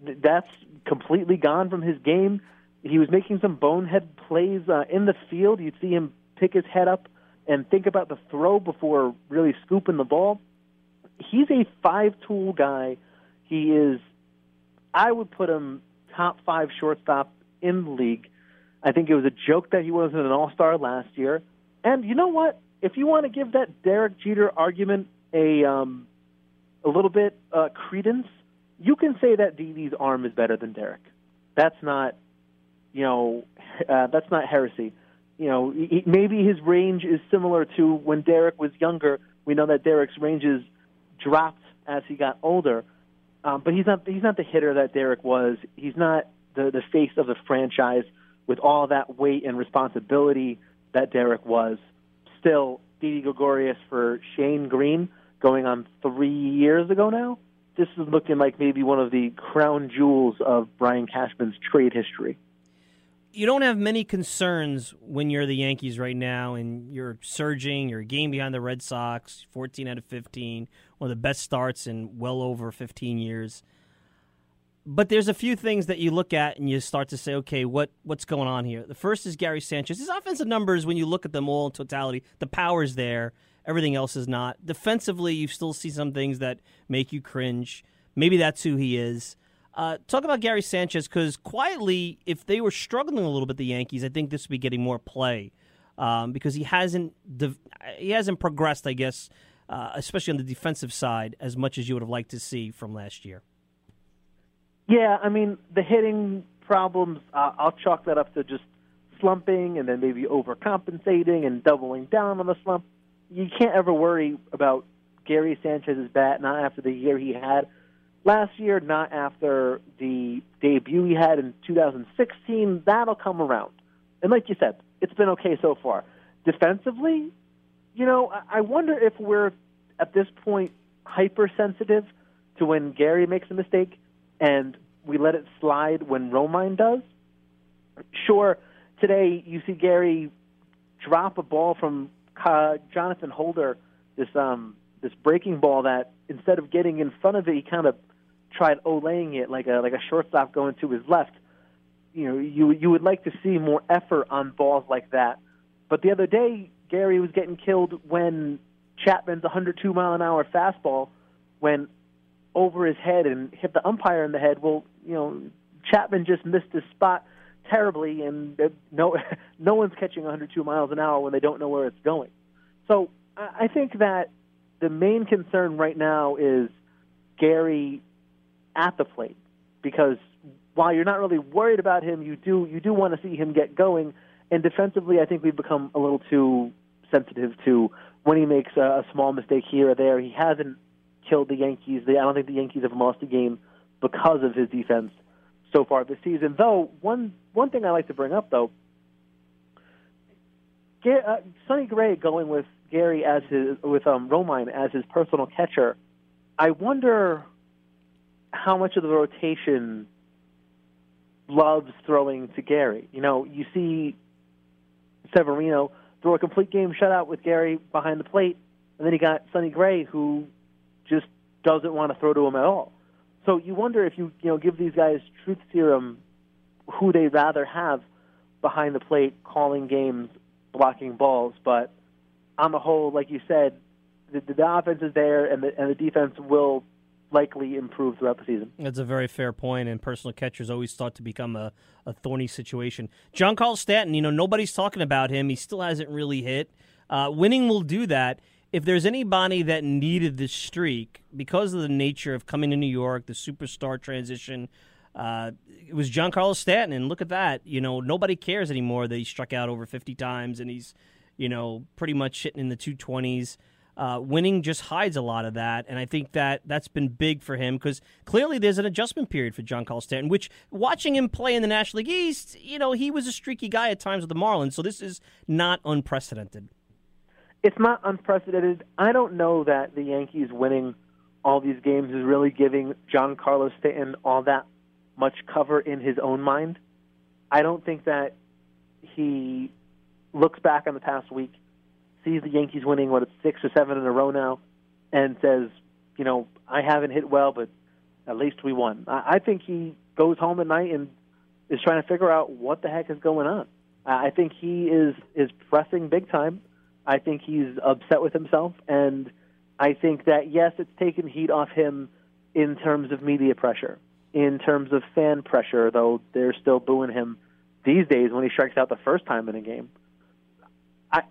That's completely gone from his game. He was making some bonehead plays in the field. You'd see him pick his head up and think about the throw before really scooping the ball. He's a five-tool guy. He is, I would put him top five shortstop in the league. I think it was a joke that he wasn't an all-star last year. And you know what? If you want to give that Derek Jeter argument a little bit credence, you can say that Didi's arm is better than Derek. That's not... that's not heresy. Maybe his range is similar to when Derek was younger. We know that Derek's ranges dropped as he got older, but he's not the hitter that Derek was. He's not the face of the franchise with all that weight and responsibility that Derek was. Still, Didi Gregorius for Shane Green going on 3 years ago now. This is looking like maybe one of the crown jewels of Brian Cashman's trade history. You don't have many concerns when you're the Yankees right now and you're surging, you're a game behind the Red Sox, 14 out of 15, one of the best starts in well over 15 years. But there's a few things that you look at and you start to say, okay, what's going on here? The first is Gary Sanchez. His offensive numbers, when you look at them all in totality, the power's there, everything else is not. Defensively, you still see some things that make you cringe. Maybe that's who he is. Talk about Gary Sanchez, because quietly, if they were struggling a little bit, the Yankees, I think this would be getting more play because he hasn't progressed, I guess, especially on the defensive side, as much as you would have liked to see from last year. Yeah, I mean, the hitting problems, I'll chalk that up to just slumping and then maybe overcompensating and doubling down on the slump. You can't ever worry about Gary Sanchez's bat, not after the year he had last year, not after the debut he had in 2016. That'll come around. And like you said, it's been okay so far. Defensively, I wonder if we're, at this point, hypersensitive to when Gary makes a mistake and we let it slide when Romine does. Sure, today you see Gary drop a ball from Jonathan Holder, this breaking ball that, instead of getting in front of it, he kind of tried olaying it like a shortstop going to his left. You would like to see more effort on balls like that. But the other day, Gary was getting killed when Chapman's 102-mile-an-hour fastball went over his head and hit the umpire in the head. Well, Chapman just missed his spot terribly, and no one's catching 102 miles an hour when they don't know where it's going. So I think that the main concern right now is Gary at the plate, because while you're not really worried about him, you do want to see him get going. And defensively, I think we've become a little too sensitive to when he makes a small mistake here or there. He hasn't killed the Yankees. I don't think the Yankees have lost a game because of his defense so far this season. Though, one thing I like to bring up, though, Sonny Gray going with Gary with Romine as his personal catcher. I wonder how much of the rotation loves throwing to Gary. You see Severino throw a complete game shutout with Gary behind the plate, and then you got Sonny Gray, who just doesn't want to throw to him at all. So you wonder if you give these guys truth serum, who they rather have behind the plate, calling games, blocking balls, but on the whole, like you said, the offense is there, and the defense will likely improve throughout the season. That's a very fair point, and personal catchers always thought to become a thorny situation. Giancarlo Stanton, nobody's talking about him. He still hasn't really hit. Winning will do that. If there's anybody that needed this streak, because of the nature of coming to New York, the superstar transition, it was Giancarlo Stanton. And look at that. Nobody cares anymore that he struck out over 50 times and he's, pretty much hitting in the 220s. Winning just hides a lot of that, and I think that's been big for him because clearly there's an adjustment period for Giancarlo Stanton, which watching him play in the National League East, he was a streaky guy at times with the Marlins, so this is not unprecedented. It's not unprecedented. I don't know that the Yankees winning all these games is really giving Giancarlo Stanton all that much cover in his own mind. I don't think that he looks back on the past week, sees the Yankees winning, it's 6 or 7 in a row now, and says, I haven't hit well, but at least we won. I think he goes home at night and is trying to figure out what the heck is going on. I think he is pressing big time. I think he's upset with himself, and I think that, yes, it's taken heat off him in terms of media pressure, in terms of fan pressure, though they're still booing him these days when he strikes out the first time in a game.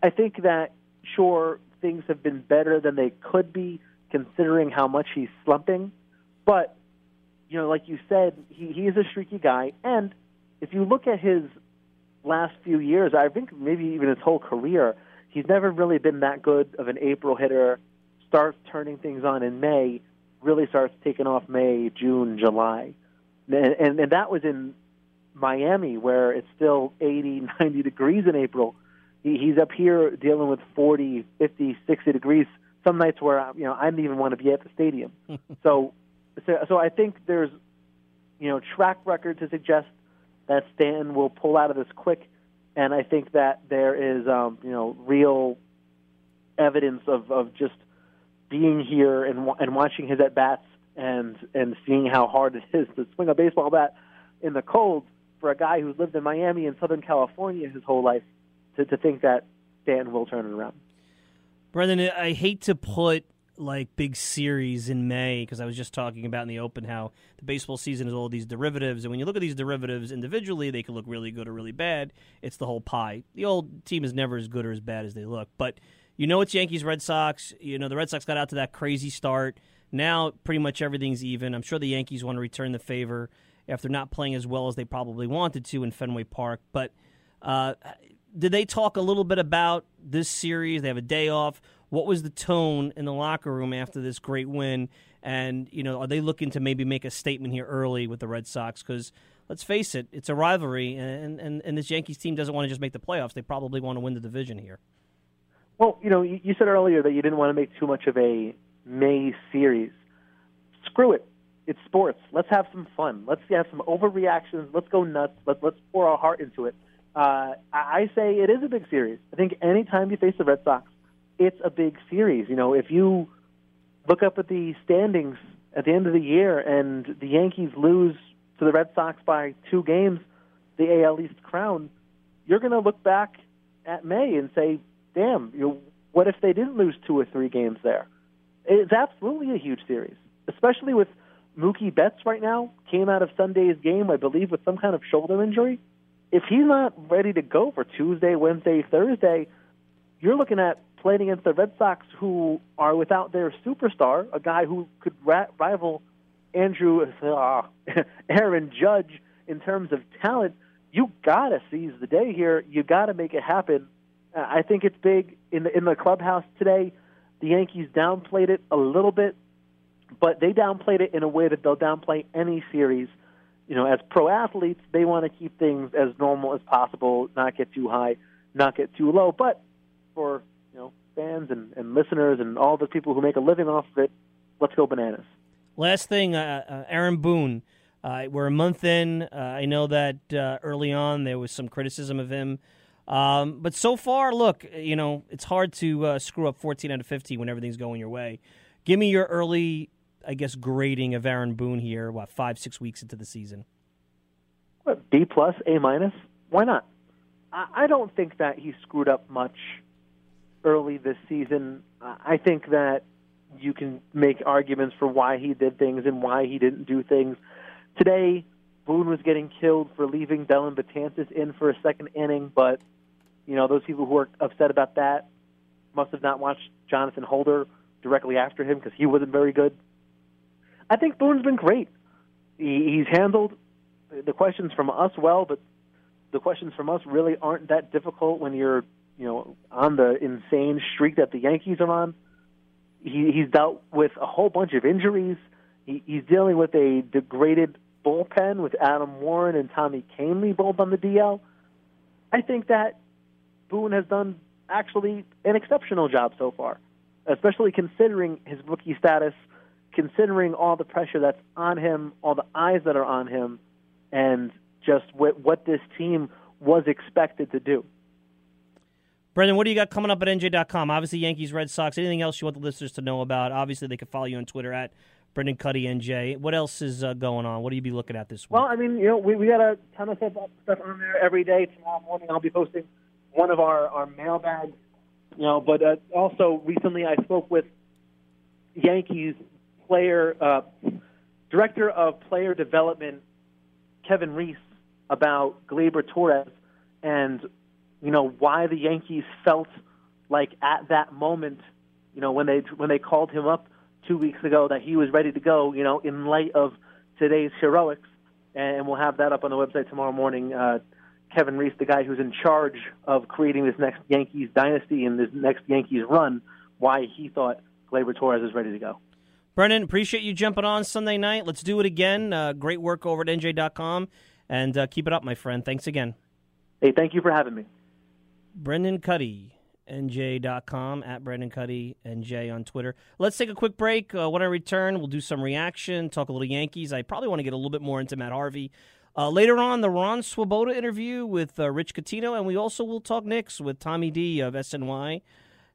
I think that sure, things have been better than they could be, considering how much he's slumping. But, like you said, he is a streaky guy. And if you look at his last few years, I think maybe even his whole career, he's never really been that good of an April hitter, starts turning things on in May, really starts taking off May, June, July. And that was in Miami, where it's still 80, 90 degrees in April. He's up here dealing with 40, 50, 60 degrees, some nights where, I didn't even want to be at the stadium. So I think there's, track record to suggest that Stanton will pull out of this quick, and I think that there is, real evidence of just being here and watching his at-bats and seeing how hard it is to swing a baseball bat in the cold for a guy who's lived in Miami and Southern California his whole life. To think that Stan will turn it around. Brendan, I hate to put big series in May because I was just talking about in the open how the baseball season is all these derivatives, and when you look at these derivatives individually, they can look really good or really bad. It's the whole pie. The old team is never as good or as bad as they look, but it's Yankees, Red Sox. The Red Sox got out to that crazy start. Now pretty much everything's even. I'm sure the Yankees want to return the favor after not playing as well as they probably wanted to in Fenway Park, but did they talk a little bit about this series? They have a day off. What was the tone in the locker room after this great win? And, are they looking to maybe make a statement here early with the Red Sox? Because, let's face it, it's a rivalry, and this Yankees team doesn't want to just make the playoffs. They probably want to win the division here. Well, you said earlier that you didn't want to make too much of a May series. Screw it. It's sports. Let's have some fun. Let's have some overreactions. Let's go nuts. Let's pour our heart into it. I say it is a big series. I think any time you face the Red Sox, it's a big series. If you look up at the standings at the end of the year and the Yankees lose to the Red Sox by 2 games, the AL East crown, you're going to look back at May and say, damn, what if they didn't lose 2 or 3 games there? It's absolutely a huge series, especially with Mookie Betts right now, came out of Sunday's game, I believe, with some kind of shoulder injury. If he's not ready to go for Tuesday, Wednesday, Thursday, you're looking at playing against the Red Sox, who are without their superstar, a guy who could rival Aaron Judge in terms of talent. You gotta seize the day here. You gotta make it happen. I think it's big in the clubhouse today. The Yankees downplayed it a little bit, but they downplayed it in a way that they'll downplay any series. As pro athletes, they want to keep things as normal as possible, not get too high, not get too low. But for, fans and listeners and all the people who make a living off of it, let's go bananas. Last thing, Aaron Boone. We're a month in. I know that early on there was some criticism of him. But so far, look, it's hard to screw up 14 out of 15 when everything's going your way. Give me your early grading of Aaron Boone here, 5-6 weeks into the season. What, B+, A-? Why not? I don't think that he screwed up much early this season. I think that you can make arguments for why he did things and why he didn't do things. Today, Boone was getting killed for leaving Dellin Betances in for a second inning, but, you know, those people who are upset about that must have not watched Jonathan Holder directly after him because he wasn't very good. I think Boone's been great. He's handled the questions from us well, but the questions from us really aren't that difficult when you're, you know, on the insane streak that the Yankees are on. He's dealt with a whole bunch of injuries. He's dealing with a degraded bullpen with Adam Warren and Tommy Kahnle both on the DL. I think that Boone has done actually an exceptional job so far, especially considering his rookie status, considering all the pressure that's on him, all the eyes that are on him, and just what this team was expected to do. Brendan, what do you got coming up at NJ.com? Obviously, Yankees, Red Sox. Anything else you want the listeners to know about? Obviously, they can follow you on Twitter at Brendan Cuddy NJ. What else is going on? What do you be looking at this week? Well, I mean, you know, we got a ton of stuff on there every day. Tomorrow morning, I'll be posting one of our mailbags. You know, but also recently, I spoke with Yankees player director of player development Kevin Reese about Gleyber Torres and, you know, why the Yankees felt like at that moment, you know, when they called him up 2 weeks ago that he was ready to go, you know, in light of today's heroics. And we'll have that up on the website tomorrow morning. Kevin Reese, the guy who's in charge of creating this next Yankees dynasty and this next Yankees run, why he thought Gleyber Torres was ready to go. Brendan, appreciate you jumping on Sunday night. Let's do it again. Great work over at NJ.com, and keep it up, my friend. Thanks again. Hey, thank you for having me. Brendan Cuddy, NJ.com, at Brendan Cuddy, NJ on Twitter. Let's take a quick break. When I return, we'll do some reaction, talk a little Yankees. I probably want to get a little bit more into Matt Harvey. Later on, the Ron Swoboda interview with Rich Coutinho, and we also will talk Knicks with Tommy D of SNY.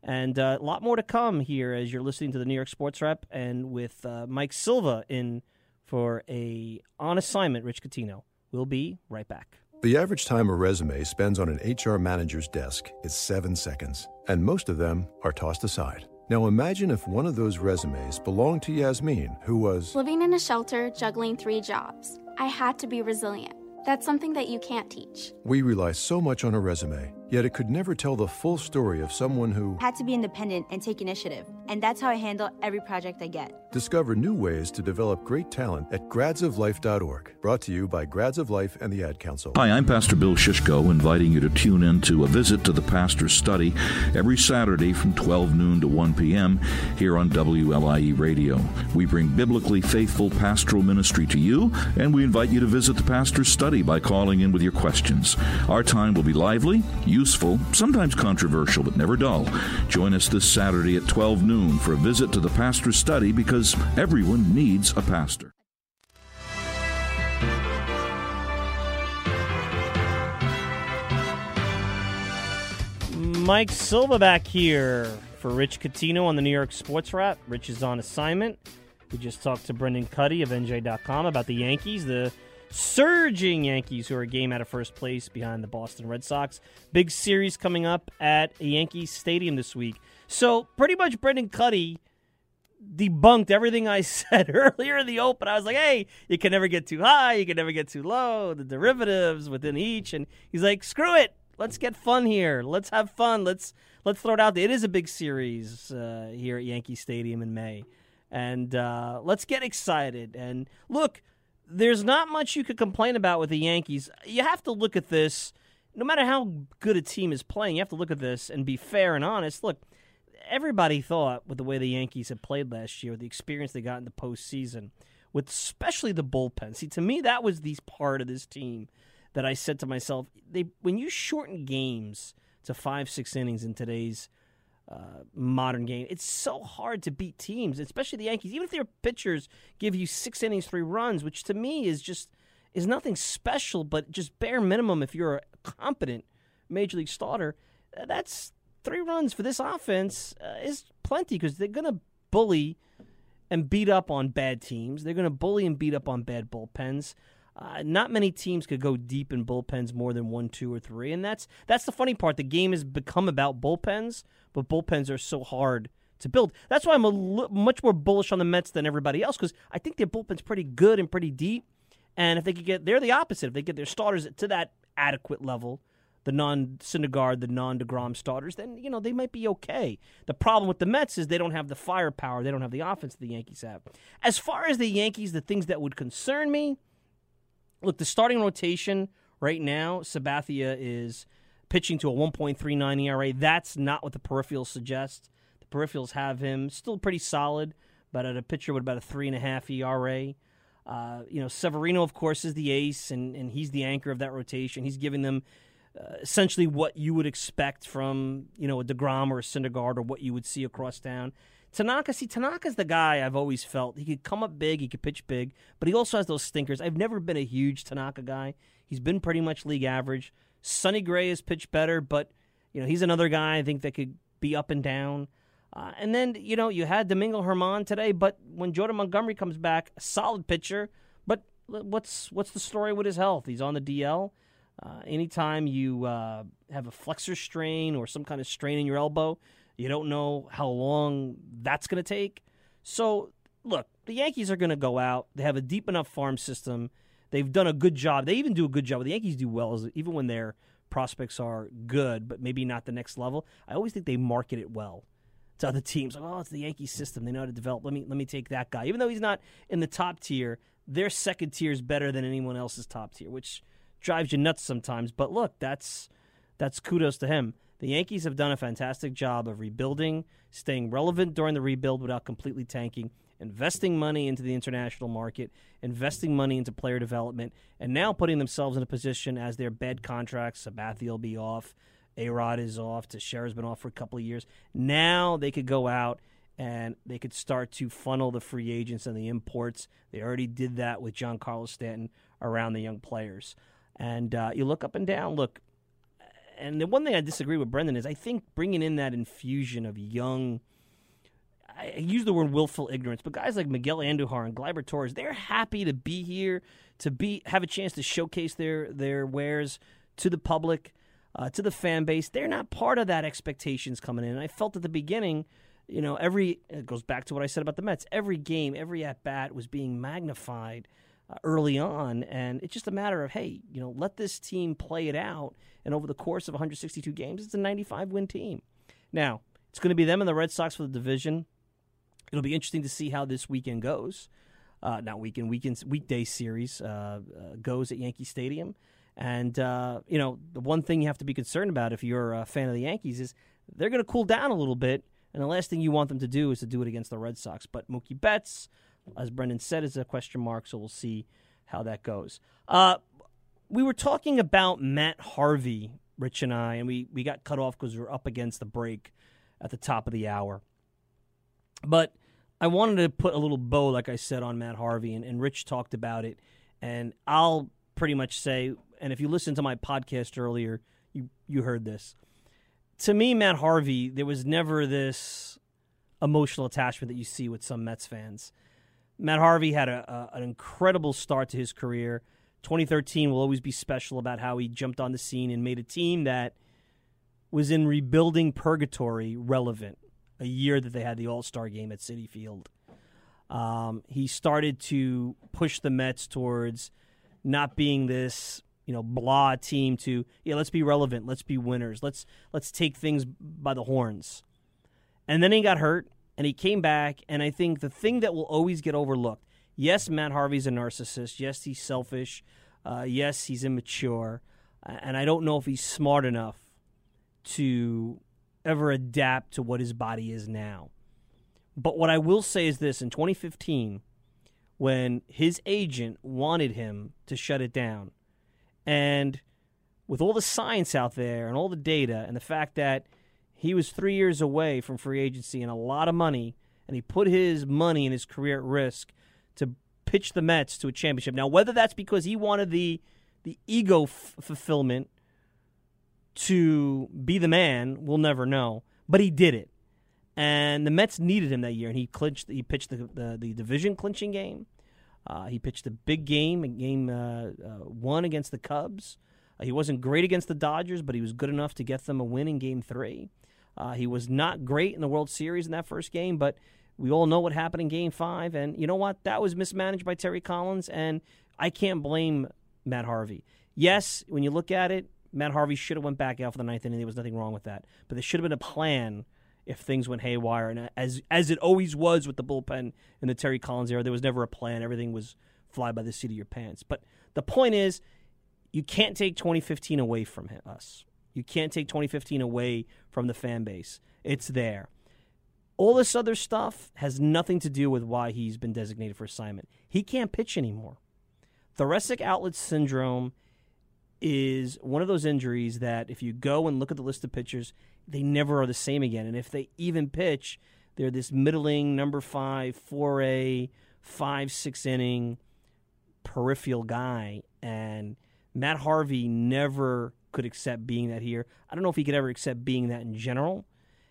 And a lot more to come here as you're listening to the New York Sports Rep and with Mike Silva in for a on assignment, Rich Coutinho. We'll be right back. The average time a resume spends on an HR manager's desk is 7 seconds, and most of them are tossed aside. Now imagine if one of those resumes belonged to Yasmin, who was living in a shelter, juggling 3 jobs. I had to be resilient. That's something that you can't teach. We rely so much on a resume, yet it could never tell the full story of someone who had to be independent and take initiative. And that's how I handle every project I get. Discover new ways to develop great talent at gradsoflife.org. Brought to you by Grads of Life and the Ad Council. Hi, I'm Pastor Bill Shishko, inviting you to tune in to A Visit to the Pastor's Study every Saturday from 12 noon to 1 p.m. here on WLIE Radio. We bring biblically faithful pastoral ministry to you, and we invite you to visit the Pastor's Study by calling in with your questions. Our time will be lively, useful, sometimes controversial, but never dull. Join us this Saturday at 12 noon for A Visit to the Pastor's Study, because everyone needs a pastor. Mike Silva back here for Rich Coutinho on the New York Sports Wrap. Rich is on assignment. We just talked to Brendan Cuddy of NJ.com about the Yankees, the surging Yankees, who are a game out of first place behind the Boston Red Sox. Big series coming up at Yankee Stadium this week. So pretty much Brendan Cuddy debunked everything I said earlier in the open. I was like, hey, you can never get too high, you can never get too low, the derivatives within each. And he's like, screw it, let's get fun here. Let's have fun. Let's throw it out there. It is a big series here at Yankee Stadium in May. And let's get excited. And look, there's not much you could complain about with the Yankees. You have to look at this, no matter how good a team is playing, you have to look at this and be fair and honest. Look, everybody thought with the way the Yankees had played last year, with the experience they got in the postseason, with especially the bullpen. See, to me, that was the part of this team that I said to myself, when you shorten games to 5-6 innings in today's modern game, it's so hard to beat teams, especially the Yankees. Even if their pitchers give you 6 innings, 3 runs, which to me is nothing special, but just bare minimum if you're a competent major league starter. That's 3 runs for this offense is plenty, because they're going to bully and beat up on bad teams. They're going to bully and beat up on bad bullpens. Not many teams could go deep in bullpens more than 1, 2, or 3, and that's the funny part. The game has become about bullpens, but bullpens are so hard to build. That's why I'm much more bullish on the Mets than everybody else, because I think their bullpen's pretty good and pretty deep. And if they could get, they're the opposite. If they get their starters to that adequate level, the non-Syndergaard, the non-DeGrom starters, then, you know, they might be okay. The problem with the Mets is they don't have the firepower. They don't have the offense that the Yankees have. As far as the Yankees, the things that would concern me, look, the starting rotation right now, Sabathia is pitching to a 1.39 ERA. That's not what the peripherals suggest. The peripherals have him still pretty solid, but at a pitcher with about a 3.5 ERA. You know, Severino, of course, is the ace, and he's the anchor of that rotation. He's giving them essentially what you would expect from, you know, a DeGrom or a Syndergaard or what you would see across town. Tanaka, see, Tanaka's the guy I've always felt. He could come up big, he could pitch big, but he also has those stinkers. I've never been a huge Tanaka guy. He's been pretty much league average. Sonny Gray has pitched better, but, you know, he's another guy I think that could be up and down. And then, you know, you had Domingo German today, but when Jordan Montgomery comes back, a solid pitcher, but what's the story with his health? He's on the DL. Anytime you have a flexor strain or some kind of strain in your elbow, you don't know how long that's going to take. So, look, the Yankees are going to go out. They have a deep enough farm system. They've done a good job. They even do a good job. The Yankees do well, even when their prospects are good, but maybe not the next level. I always think they market it well to other teams. Like, oh, it's the Yankee system. They know how to develop. Let me take that guy. Even though he's not in the top tier, their second tier is better than anyone else's top tier, which drives you nuts sometimes. But look, that's kudos to him. The Yankees have done a fantastic job of rebuilding, staying relevant during the rebuild without completely tanking, investing money into the international market, investing money into player development, and now putting themselves in a position as their bad contracts. Sabathia will be off. A-Rod is off. Teixeira's been off for a couple of years. Now they could go out and they could start to funnel the free agents and the imports. They already did that with Giancarlo Stanton around the young players. And you look up and down. Look, and the one thing I disagree with Brendan is I think bringing in that infusion of young, I use the word willful ignorance, but guys like Miguel Andujar and Gleyber Torres, they're happy to be here, to be have a chance to showcase their wares to the public, to the fan base. They're not part of that expectations coming in. And I felt at the beginning, you know, it goes back to what I said about the Mets. Every game, every at-bat was being magnified early on, and it's just a matter of, hey, you know, let this team play it out, and over the course of 162 games, it's a 95-win team. Now, it's going to be them and the Red Sox for the division. It'll be interesting to see how this weekend goes, weekday series goes at Yankee Stadium. And, you know, the one thing you have to be concerned about if you're a fan of the Yankees is they're going to cool down a little bit, and the last thing you want them to do is to do it against the Red Sox. But Mookie Betts, as Brendan said, is a question mark, so we'll see how that goes. We were talking about Matt Harvey, Rich and I, and we got cut off because we were up against the break at the top of the hour. But I wanted to put a little bow, like I said, on Matt Harvey, and Rich talked about it. And I'll pretty much say, and if you listened to my podcast earlier, you heard this. To me, Matt Harvey, there was never this emotional attachment that you see with some Mets fans. Matt Harvey had an incredible start to his career. 2013 will always be special about how he jumped on the scene and made a team that was in rebuilding purgatory relevant, a year that they had the All-Star game at Citi Field. He started to push the Mets towards not being this, you know, blah team to, yeah, let's be relevant, let's be winners, let's take things by the horns. And then he got hurt. And he came back, and I think the thing that will always get overlooked, yes, Matt Harvey's a narcissist. Yes, he's selfish. Yes, he's immature. And I don't know if he's smart enough to ever adapt to what his body is now. But what I will say is this. In 2015, when his agent wanted him to shut it down, and with all the science out there and all the data and the fact that he was 3 years away from free agency and a lot of money, and he put his money and his career at risk to pitch the Mets to a championship. Now, whether that's because he wanted the ego fulfillment to be the man, we'll never know. But he did it, and the Mets needed him that year. And he pitched the division clinching game. He pitched a big game, game one against the Cubs. He wasn't great against the Dodgers, but he was good enough to get them a win in Game 3. He was not great in the World Series in that first game, but we all know what happened in Game 5. And you know what? That was mismanaged by Terry Collins, and I can't blame Matt Harvey. Yes, when you look at it, Matt Harvey should have went back out for the ninth inning. There was nothing wrong with that. But there should have been a plan if things went haywire. And as it always was with the bullpen in the Terry Collins era, there was never a plan. Everything was fly by the seat of your pants. But the point is, you can't take 2015 away from us. You can't take 2015 away from the fan base. It's there. All this other stuff has nothing to do with why he's been designated for assignment. He can't pitch anymore. Thoracic outlet syndrome is one of those injuries that if you go and look at the list of pitchers, they never are the same again. And if they even pitch, they're this middling, number 5, 4A, 5, 6 inning, peripheral guy. And Matt Harvey never could accept being that here. I don't know if he could ever accept being that in general.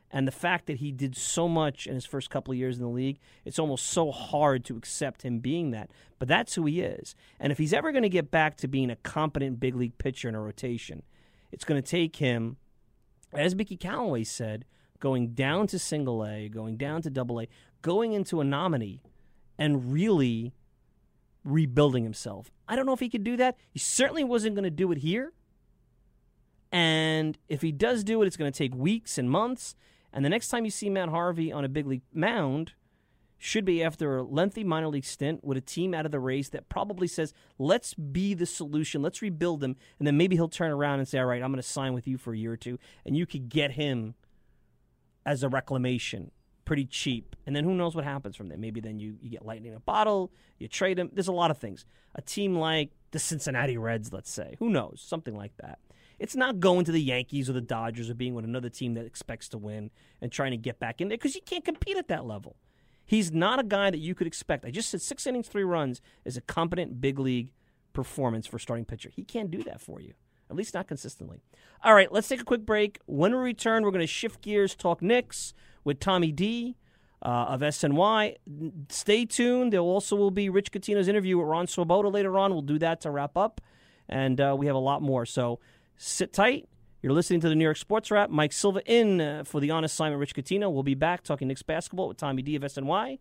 And the fact that he did so much in his first couple of years in the league, it's almost so hard to accept him being that. But that's who he is. And if he's ever going to get back to being a competent big league pitcher in a rotation, it's going to take him, as Mickey Callaway said, going down to single A, going down to double A, going into a nominee, and really rebuilding himself. I don't know if he could do that. He certainly wasn't going to do it here. And if he does do it, it's going to take weeks and months. And the next time you see Matt Harvey on a big league mound should be after a lengthy minor league stint with a team out of the race that probably says, let's be the solution, let's rebuild him, and then maybe he'll turn around and say, all right, I'm going to sign with you for a year or two, and you could get him as a reclamation pretty cheap. And then who knows what happens from there. Maybe then you get lightning in a bottle, you trade him. There's a lot of things. A team like the Cincinnati Reds, let's say. Who knows? Something like that. It's not going to the Yankees or the Dodgers or being with another team that expects to win and trying to get back in there because you can't compete at that level. He's not a guy that you could expect. I just said 6 innings, 3 runs is a competent big league performance for a starting pitcher. He can't do that for you, at least not consistently. All right, let's take a quick break. When we return, we're going to shift gears, talk Knicks with Tommy D of SNY. Stay tuned. There also will be Rich Coutinho's interview with Ron Swoboda later on. We'll do that to wrap up, and we have a lot more, so sit tight. You're listening to the New York Sports Wrap. Mike Silva in for the On Assignment, Rich Coutinho. We'll be back talking Knicks basketball with Tommy D of SNY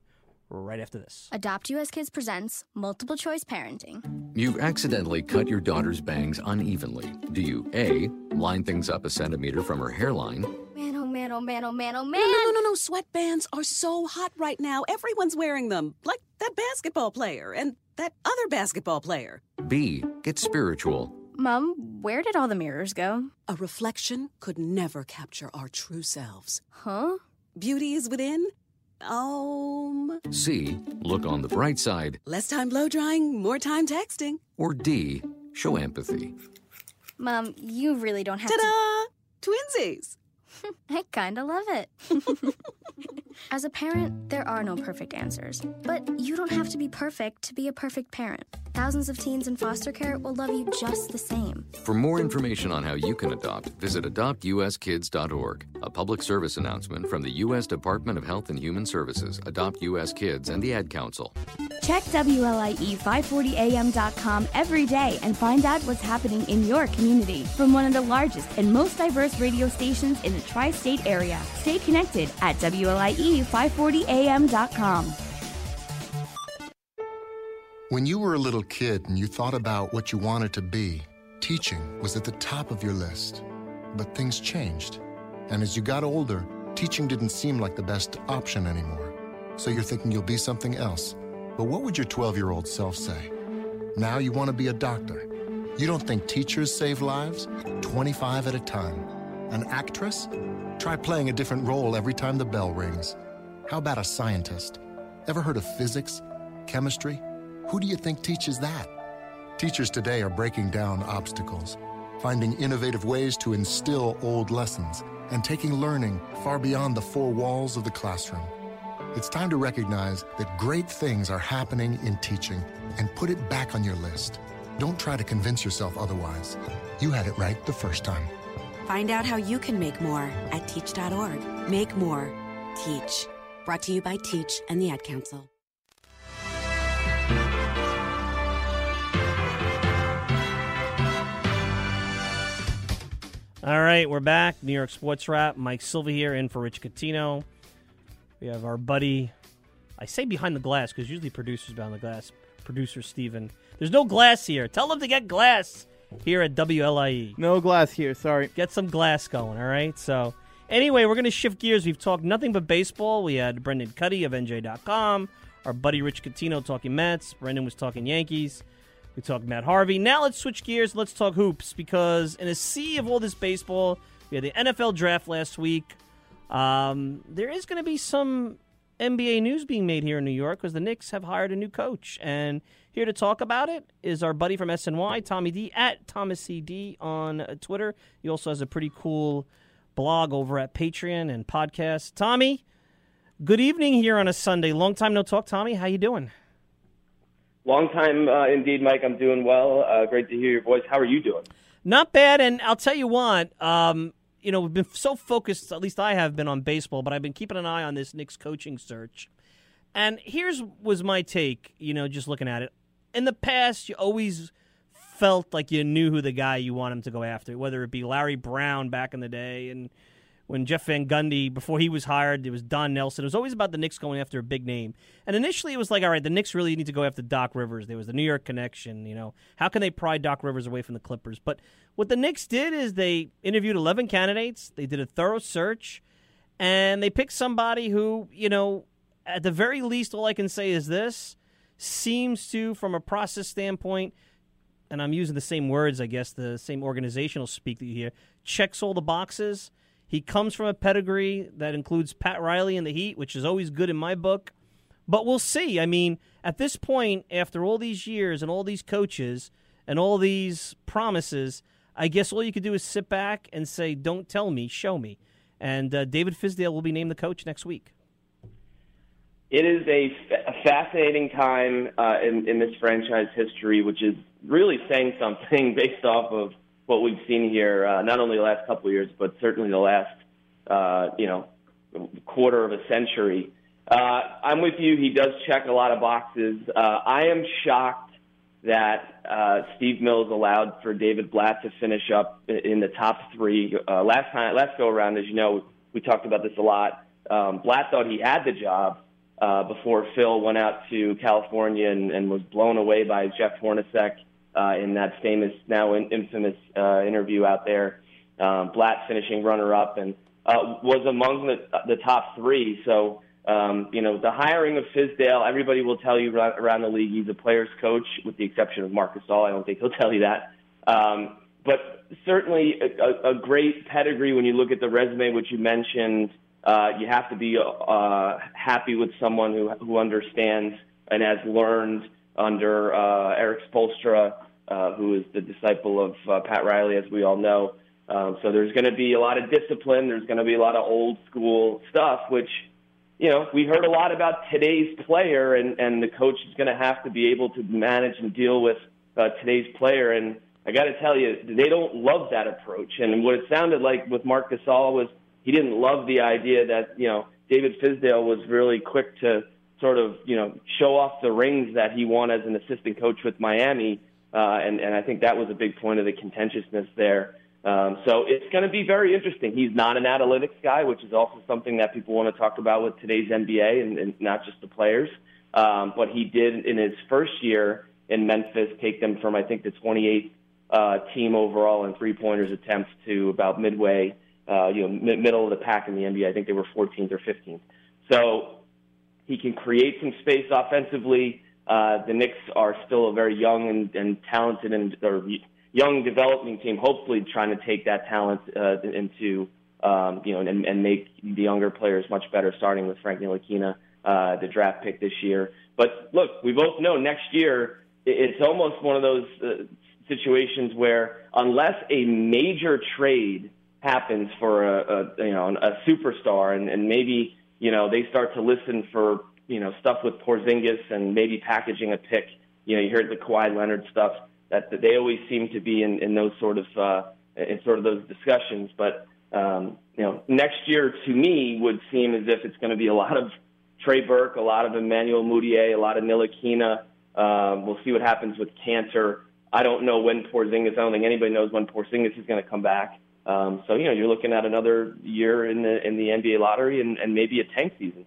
right after this. Adopt US Kids presents Multiple Choice Parenting. You've accidentally cut your daughter's bangs unevenly. Do you A, line things up 1 centimeter from her hairline? Man, oh man, oh man, oh man, oh man. No. Sweatbands are so hot right now. Everyone's wearing them. Like that basketball player and that other basketball player. B, get spiritual. Mom, where did all the mirrors go? A reflection could never capture our true selves. Huh? Beauty is within. C, look on the bright side. Less time blow drying, more time texting. Or D, show empathy. Mom, you really don't have Ta-da! Twinsies! I kind of love it. As a parent, there are no perfect answers. But you don't have to be perfect to be a perfect parent. Thousands of teens in foster care will love you just the same. For more information on how you can adopt, visit adoptuskids.org. A public service announcement from the U.S. Department of Health and Human Services, Adopt U.S. Kids, and the Ad Council. Check WLIE540am.com every day and find out what's happening in your community. From one of the largest and most diverse radio stations in the tri-state area. Stay connected at WLIE540am.com. When you were a little kid and you thought about what you wanted to be, teaching was at the top of your list. But things changed. And as you got older, teaching didn't seem like the best option anymore. So you're thinking you'll be something else. But what would your 12-year-old self say? Now you want to be a doctor. You don't think teachers save lives? 25 at a time. An actress? Try playing a different role every time the bell rings. How about a scientist? Ever heard of physics? Chemistry? Who do you think teaches that? Teachers today are breaking down obstacles, finding innovative ways to instill old lessons, and taking learning far beyond the four walls of the classroom. It's time to recognize that great things are happening in teaching and put it back on your list. Don't try to convince yourself otherwise. You had it right the first time. Find out how you can make more at teach.org. Make more. Teach. Brought to you by Teach and the Ad Council. All right, we're back. New York Sports Wrap. Mike Silva here in for Rich Coutinho. We have our buddy, I say behind the glass because usually producers behind the glass, producer Steven. There's no glass here. Tell them to get glass here at WLIE. No glass here, sorry. Get some glass going, all right? So anyway, we're going to shift gears. We've talked nothing but baseball. We had Brendan Cuddy of NJ.com, our buddy Rich Coutinho talking Mets. Brendan was talking Yankees. We talked Matt Harvey. Now let's switch gears. Let's talk hoops because in a sea of all this baseball, we had the NFL draft last week. There is going to be some NBA news being made here in New York because the Knicks have hired a new coach. And here to talk about it is our buddy from SNY, Tommy D, at ThomasCD on Twitter. He also has a pretty cool blog over at Patreon and podcast. Tommy, good evening here on a Sunday. Long time no talk, Tommy. How you doing? Long time indeed, Mike. I'm doing well. Great to hear your voice. How are you doing? Not bad, and I'll tell you what, you know, we've been so focused, at least I have been, on baseball, but I've been keeping an eye on this Knicks coaching search. And here's was my take, you know, just looking at it. In the past, you always felt like you knew who the guy you want him to go after, whether it be Larry Brown back in the day, and when Jeff Van Gundy, before he was hired, it was Don Nelson. It was always about the Knicks going after a big name. And initially it was like, all right, the Knicks really need to go after Doc Rivers. There was the New York connection, you know. How can they pry Doc Rivers away from the Clippers? But what the Knicks did is they interviewed 11 candidates. They did a thorough search. And they picked somebody who, you know, at the very least, all I can say is this, seems to, from a process standpoint, and I'm using the same words, I guess, the same organizational speak that you hear, checks all the boxes. He comes from a pedigree that includes Pat Riley and the Heat, which is always good in my book. But we'll see. I mean, at this point, after all these years and all these coaches and all these promises, I guess all you could do is sit back and say, don't tell me, show me. And David Fizdale will be named the coach next week. It is a fascinating time in this franchise history, which is really saying something based off of what we've seen here, not only the last couple of years, but certainly the last, you know, quarter of a century. I'm with you. He does check a lot of boxes. I am shocked that Steve Mills allowed for David Blatt to finish up in the top three. Last go around, as you know, we talked about this a lot. Blatt thought he had the job before Phil went out to California and was blown away by Jeff Hornacek. In that famous, now infamous interview out there, Blatt finishing runner-up and was among the top three. So, you know, the hiring of Fizdale, everybody will tell you around the league he's a player's coach, with the exception of Marc Gasol. I don't think he'll tell you that. But certainly a great pedigree when you look at the resume, which you mentioned. You have to be happy with someone who understands and has learned under Eric Spoelstra, who is the disciple of Pat Riley, as we all know. So there's going to be a lot of discipline. There's going to be a lot of old school stuff, which, you know, we heard a lot about today's player, and the coach is going to have to be able to manage and deal with today's player. And I got to tell you, they don't love that approach. And what it sounded like with Marc Gasol was he didn't love the idea that, you know, David Fizdale was really quick to sort of, you know, show off the rings that he won as an assistant coach with Miami. And I think that was a big point of the contentiousness there. So it's going to be very interesting. He's not an analytics guy, which is also something that people want to talk about with today's NBA and not just the players. But he did, in his first year in Memphis, take them from, I think, the 28th team overall in three-pointers attempts to about midway, you know, middle of the pack in the NBA. I think they were 14th or 15th. So he can create some space offensively. The Knicks are still a very young and talented and or young developing team, hopefully trying to take that talent into, you know, and make the younger players much better, starting with Frank Ntilikina, the draft pick this year. But, look, we both know next year it's almost one of those situations where unless a major trade happens for a you know, a superstar and maybe, you know, they start to listen for, you know, stuff with Porzingis and maybe packaging a pick. You know, you heard the Kawhi Leonard stuff that they always seem to be in those sort of in sort of those discussions. But you know, next year to me would seem as if it's going to be a lot of Trey Burke, a lot of Emmanuel Mudiay, a lot of Ntilikina. We'll see what happens with Cantor. I don't know when Porzingis. I don't think anybody knows when Porzingis is going to come back. So, you know, you're looking at another year in the NBA lottery and maybe a tank season.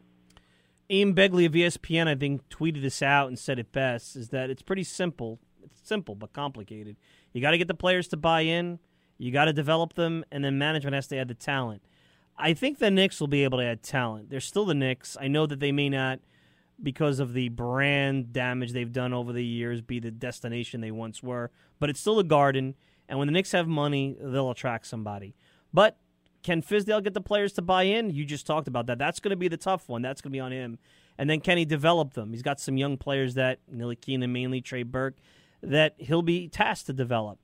Aim Begley of ESPN, I think, tweeted this out and said it best, is that it's pretty simple. It's simple but complicated. You got to get the players to buy in. You got to develop them, and then management has to add the talent. I think the Knicks will be able to add talent. They're still the Knicks. I know that they may not, because of the brand damage they've done over the years, be the destination they once were. But it's still a Garden, and when the Knicks have money, they'll attract somebody. But can Fizdale get the players to buy in? You just talked about that. That's going to be the tough one. That's going to be on him. And then can he develop them? He's got some young players that, Nili Keenan mainly, Trey Burke, that he'll be tasked to develop.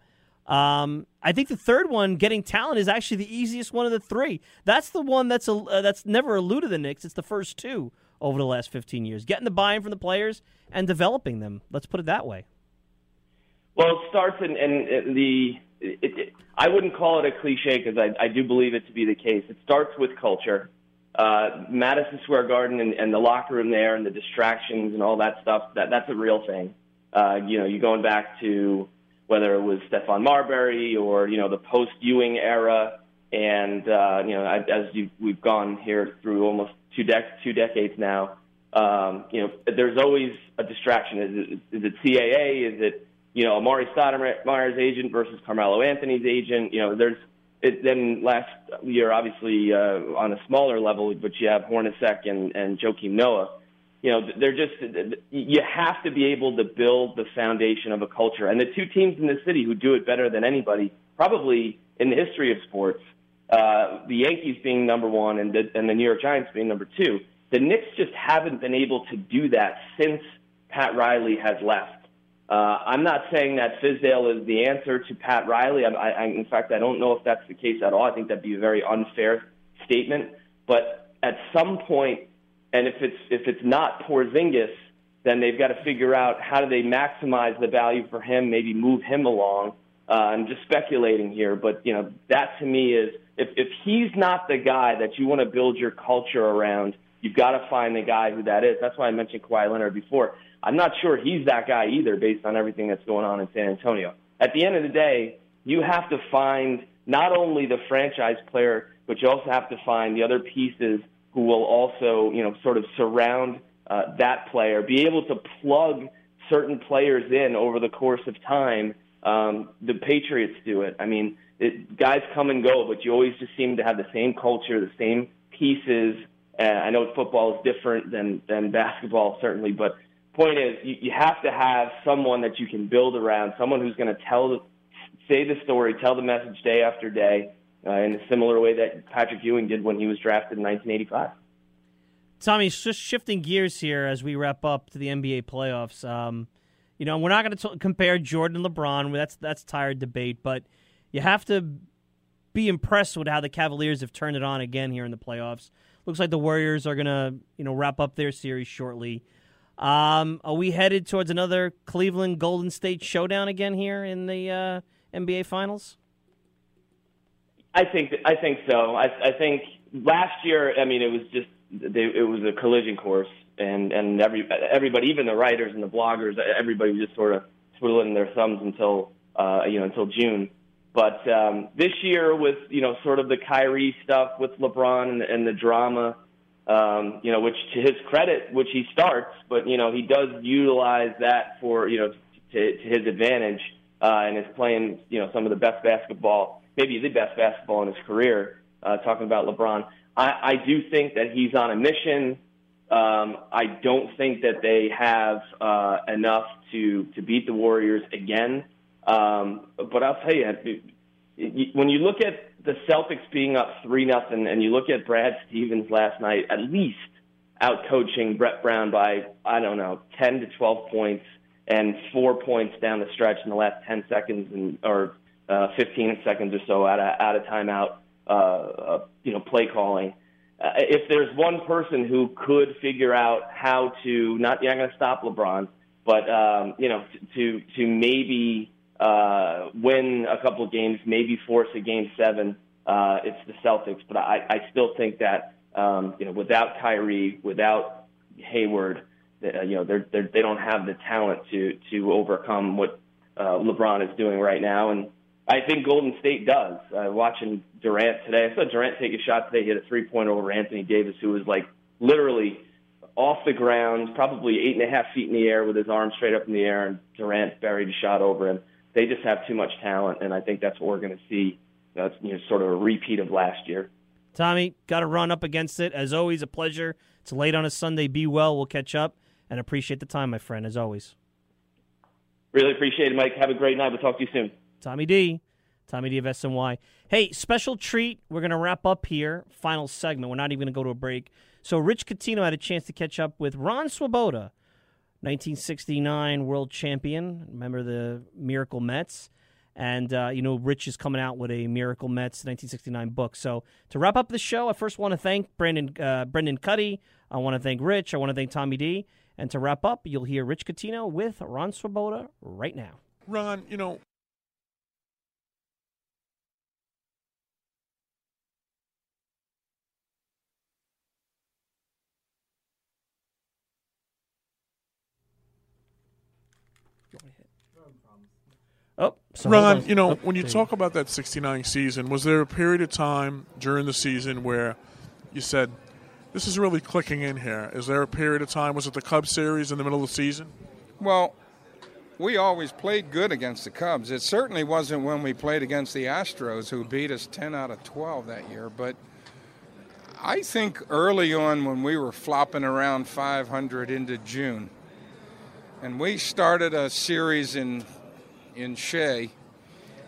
I think the third one, getting talent, is actually the easiest one of the three. That's the one that's never eluded the Knicks. It's the first two over the last 15 years. Getting the buy-in from the players and developing them. Let's put it that way. Well, it starts I wouldn't call it a cliche because I do believe it to be the case. It starts with culture. Madison Square Garden and the locker room there and the distractions and all that stuff, that's a real thing. You know, you're going back to whether it was Stephon Marbury or, you know, the post-Ewing era. And, you know, we've gone here through almost two decades now, you know, there's always a distraction. Is it CAA? Is it, you know, Amari Stoudemire's agent versus Carmelo Anthony's agent? You know, then last year, obviously, on a smaller level, but you have Hornacek and Joakim Noah. You know, you have to be able to build the foundation of a culture. And the two teams in the city who do it better than anybody, probably in the history of sports, the Yankees being number one and the New York Giants being number two, the Knicks just haven't been able to do that since Pat Riley has left. I'm not saying that Fizdale is the answer to Pat Riley. In fact, I don't know if that's the case at all. I think that'd be a very unfair statement. But at some point, and if it's not Porzingis, then they've got to figure out how do they maximize the value for him, maybe move him along. I'm just speculating here, but you know that to me is if he's not the guy that you want to build your culture around, you've got to find the guy who that is. That's why I mentioned Kawhi Leonard before. I'm not sure he's that guy either, based on everything that's going on in San Antonio. At the end of the day, you have to find not only the franchise player, but you also have to find the other pieces who will also, you know, sort of surround that player, be able to plug certain players in over the course of time. The Patriots do it. I mean, guys come and go, but you always just seem to have the same culture, the same pieces. I know football is different than basketball, certainly, but point is you have to have someone that you can build around, someone who's going to say the story, tell the message day after day, in a similar way that Patrick Ewing did when he was drafted in 1985. Tommy, just shifting gears here as we wrap up to the NBA playoffs. You know, we're not going to compare Jordan and LeBron. That's tired debate, but you have to be impressed with how the Cavaliers have turned it on again here in the playoffs. Looks like the Warriors are going to, you know, wrap up their series shortly. Are we headed towards another Cleveland-Golden State showdown again here in the NBA Finals? I think so. I think last year, I mean, it was just it was a collision course, and everybody, even the writers and the bloggers, everybody was just sort of twiddling their thumbs until June. But this year, with you know sort of the Kyrie stuff with LeBron and the drama, you know, which to his credit, which he starts, but you know he does utilize that for you know to his advantage, and is playing you know some of the best basketball. Maybe the best basketball in his career, talking about LeBron. I do think that he's on a mission. I don't think that they have enough to beat the Warriors again. But I'll tell you, when you look at the Celtics being up 3-0, and you look at Brad Stevens last night, at least out-coaching Brett Brown by, I don't know, 10 to 12 points and 4 points down the stretch in the last 10 seconds or 15 seconds or so out of timeout, you know, play calling. If there's one person who could figure out how to you're not going to stop LeBron, but you know, to maybe win a couple of games, maybe force a game seven, it's the Celtics. But I still think that you know, without Kyrie, without Hayward, you know, they don't have the talent to overcome what LeBron is doing right now. And I think Golden State does. Watching Durant today, I saw Durant take a shot today. He had a three-pointer over Anthony Davis, who was like literally off the ground, probably 8.5 feet in the air with his arm straight up in the air, and Durant buried a shot over him. They just have too much talent, and I think that's what we're going to see. That's sort of a repeat of last year. Tommy, got to run up against it. As always, a pleasure. It's late on a Sunday. Be well. We'll catch up. And appreciate the time, my friend, as always. Really appreciate it, Mike. Have a great night. We'll talk to you soon. Tommy D of SNY. Hey, special treat. We're going to wrap up here. Final segment. We're not even going to go to a break. So Rich Coutinho had a chance to catch up with Ron Swoboda, 1969 world champion. Remember the Miracle Mets? And, Rich is coming out with a Miracle Mets 1969 book. So to wrap up the show, I first want to thank Brendan Cuddy. I want to thank Rich. I want to thank Tommy D. And to wrap up, you'll hear Rich Coutinho with Ron Swoboda right now. Ron, when you talk about that 69 season, was there a period of time during the season where you said, this is really clicking in here? Is there a period of time? Was it the Cubs series in the middle of the season? Well, we always played good against the Cubs. It certainly wasn't when we played against the Astros, who beat us 10 out of 12 that year. But I think early on when we were flopping around 500 into June, and we started a series in Shea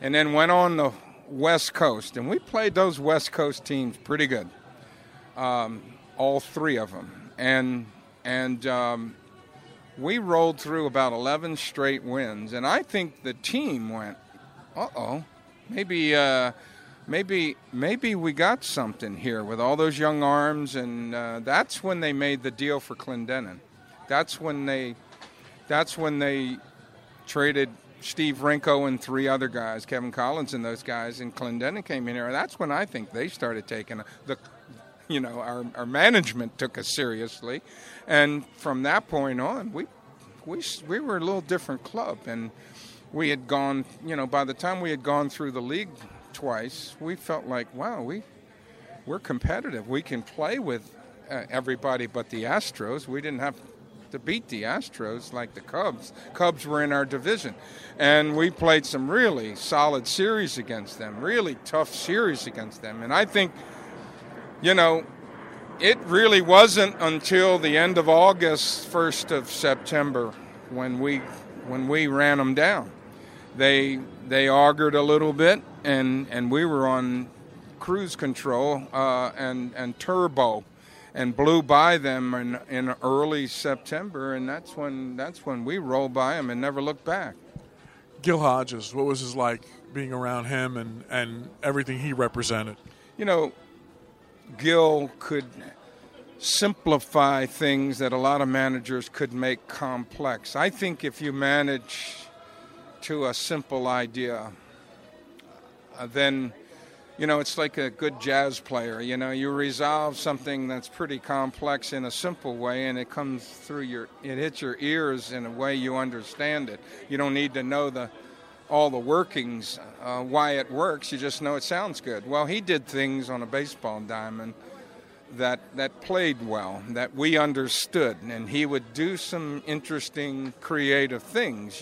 and then went on the West Coast, and we played those West Coast teams pretty good. All three of them, and we rolled through about 11 straight wins, and I think the team went, maybe we got something here with all those young arms, and that's when they made the deal for Clendenin. That's when they traded Steve Rinko and three other guys, Kevin Collins and those guys, and Clendenin came in here. That's when I think they started taking the. Our management took us seriously, and from that point on, we were a little different club, and we had gone. By the time we had gone through the league twice, we felt like, wow, we're competitive. We can play with everybody but the Astros. We didn't have to beat the Astros like the Cubs. Cubs were in our division, and we played some really solid series against them, really tough series against them, and I think. It really wasn't until the end of August, 1st of September, when we ran them down. They augured a little bit, and we were on cruise control and turbo, and blew by them in early September, and that's when we rolled by them and never looked back. Gil Hodges, what was it like being around him and everything he represented? Gil could simplify things that a lot of managers could make complex. I think if you manage to a simple idea, then, it's like a good jazz player. You resolve something that's pretty complex in a simple way, and it comes through it hits your ears in a way you understand it. You don't need to know all the workings, why it works. You just know it sounds good. Well, he did things on a baseball diamond that played well, that we understood, and he would do some interesting creative things,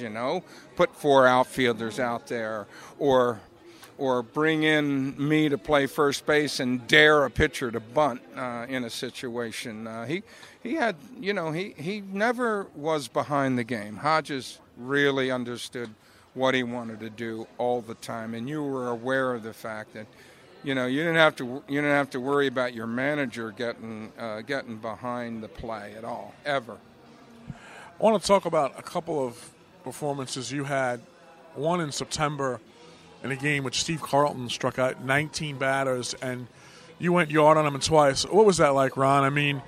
put four outfielders out there or bring in me to play first base and dare a pitcher to bunt in a situation. He never was behind the game. Hodges really understood what he wanted to do all the time, and you were aware of the fact that, you didn't have to worry about your manager getting behind the play at all, ever. I want to talk about a couple of performances you had. One in September, in a game which Steve Carlton struck out 19 batters, and you went yard on him twice. What was that like, Ron? I mean,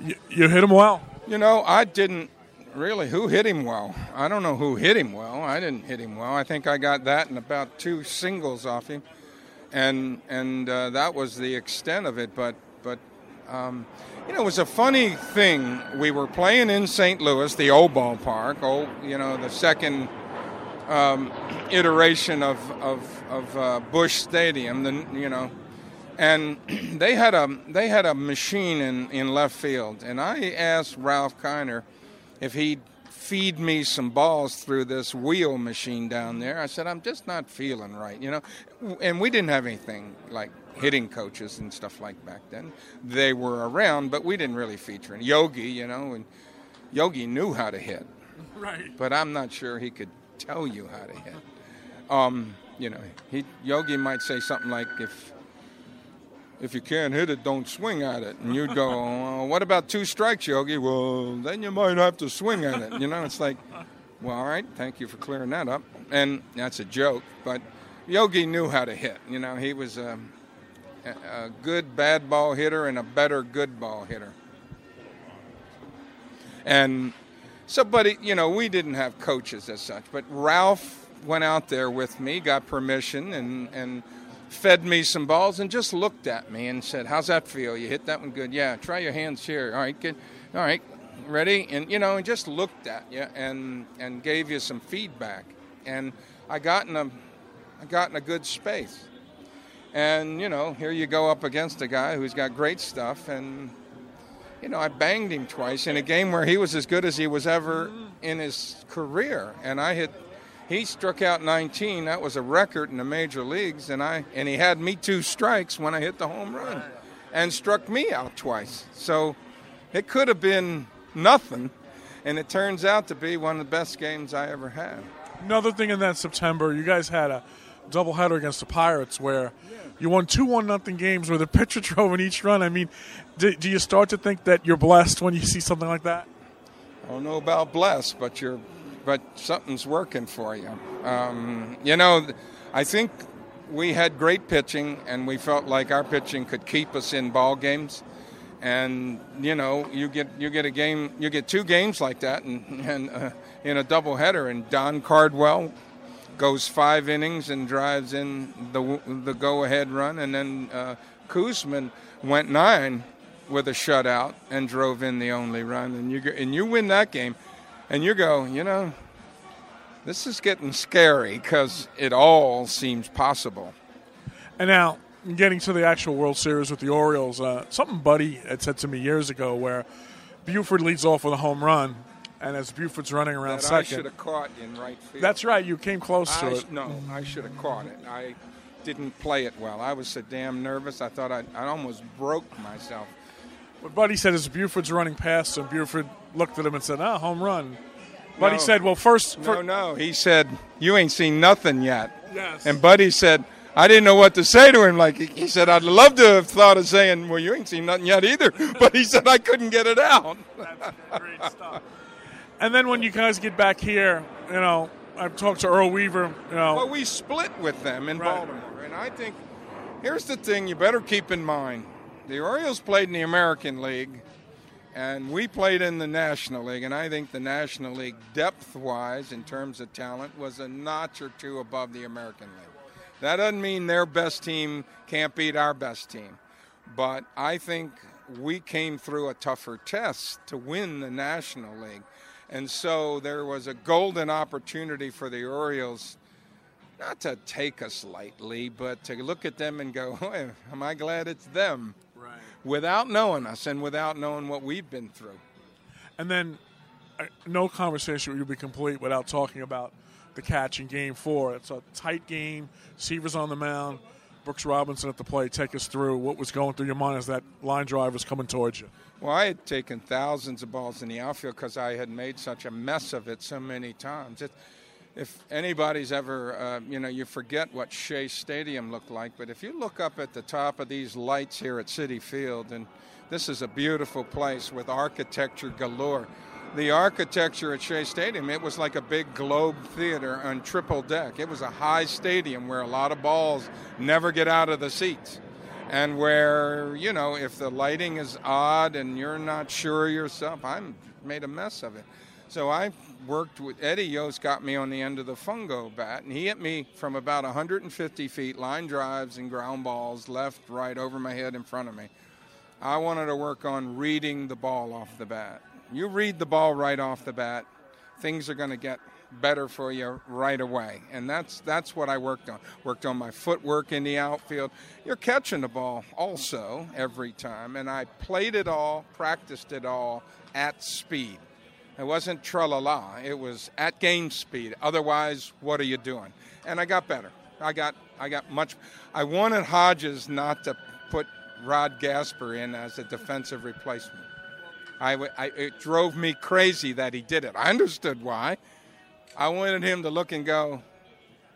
you hit him well. I didn't. Really, who hit him well? I don't know who hit him well. I didn't hit him well. I think I got that and about two singles off him, and that was the extent of it. But it was a funny thing. We were playing in St. Louis, the old ballpark, the second iteration of Busch Stadium, and they had a machine in left field, and I asked Ralph Kiner if he'd feed me some balls through this wheel machine down there. I said, I'm just not feeling right, and we didn't have anything like hitting coaches and stuff like back then. They were around, but we didn't really feature. And Yogi, and Yogi knew how to hit. Right. But I'm not sure he could tell you how to hit. Yogi might say something like, if you can't hit it, don't swing at it. And you'd go, oh, what about 2 strikes, Yogi? Well, then you might have to swing at it. It's like, well, all right, thank you for clearing that up. And that's a joke, but Yogi knew how to hit. He was a good bad ball hitter and a better good ball hitter. And so, but, we didn't have coaches as such. But Ralph went out there with me, got permission, and fed me some balls and just looked at me and said, how's that feel? You hit that one good? Yeah, try your hands here. All right, good. All right, ready? And, and just looked at you and gave you some feedback. And I got in a good space. And, here you go up against a guy who's got great stuff. And, I banged him twice in a game where he was as good as he was ever in his career. And he struck out 19. That was a record in the major leagues. And he had me 2 strikes when I hit the home run and struck me out twice. So it could have been nothing. And it turns out to be one of the best games I ever had. Another thing in that September, you guys had a doubleheader against the Pirates where you won 2 1-0 games where the pitcher drove in each run. I mean, do you start to think that you're blessed when you see something like that? I don't know about blessed, but but something's working for you. I think we had great pitching, and we felt like our pitching could keep us in ball games. And you get 2 games like that, and in a doubleheader. And Don Cardwell goes 5 innings and drives in the go-ahead run, and then Kuzman went 9 with a shutout and drove in the only run. And you win that game. And you go, this is getting scary because it all seems possible. And now, getting to the actual World Series with the Orioles, something Buddy had said to me years ago where Buford leads off with a home run, and as Buford's running around that second. I should have caught in right field. That's right. You came close to it. No, I should have caught it. I didn't play it well. I was so damn nervous. I thought I almost broke myself. What Buddy said is Buford's running past him. Buford looked at him and said, ah, home run. Buddy said, well, first. No. He said, you ain't seen nothing yet. Yes. And Buddy said, I didn't know what to say to him. Like, he said, I'd love to have thought of saying, well, you ain't seen nothing yet either. But he said, I couldn't get it out. That's great stuff. And then when you guys get back here, I've talked to Earl Weaver. Well, we split with them in Baltimore. And I think, here's the thing you better keep in mind. The Orioles played in the American League, and we played in the National League, and I think the National League, depth-wise, in terms of talent, was a notch or two above the American League. That doesn't mean their best team can't beat our best team, but I think we came through a tougher test to win the National League, and so there was a golden opportunity for the Orioles not to take us lightly, but to look at them and go, boy, am I glad it's them. Right. Without knowing us and without knowing what we've been through. And then no conversation would be complete without talking about the catch in Game 4. It's a tight game. Seaver's on the mound. Brooks Robinson at the plate. Take us through what was going through your mind as that line drive was coming towards you. Well, I had taken thousands of balls in the outfield because I had made such a mess of it so many times. If anybody's ever, you forget what Shea Stadium looked like, but if you look up at the top of these lights here at Citi Field, and this is a beautiful place with architecture galore. The architecture at Shea Stadium, it was like a big globe theater on triple deck. It was a high stadium where a lot of balls never get out of the seats. And where, if the lighting is odd and you're not sure yourself, I made a mess of it. So I worked with Eddie Yost, got me on the end of the fungo bat, and he hit me from about 150 feet, line drives and ground balls, left, right, over my head in front of me. I wanted to work on reading the ball off the bat. You read the ball right off the bat, things are going to get better for you right away. And that's what I worked on. Worked on my footwork in the outfield. You're catching the ball also every time. And I played it all, practiced it all at speed. It wasn't tra-la-la. It was at game speed. Otherwise, what are you doing? And I got better. I got much. I wanted Hodges not to put Rod Gasper in as a defensive replacement. It drove me crazy that he did it. I understood why. I wanted him to look and go,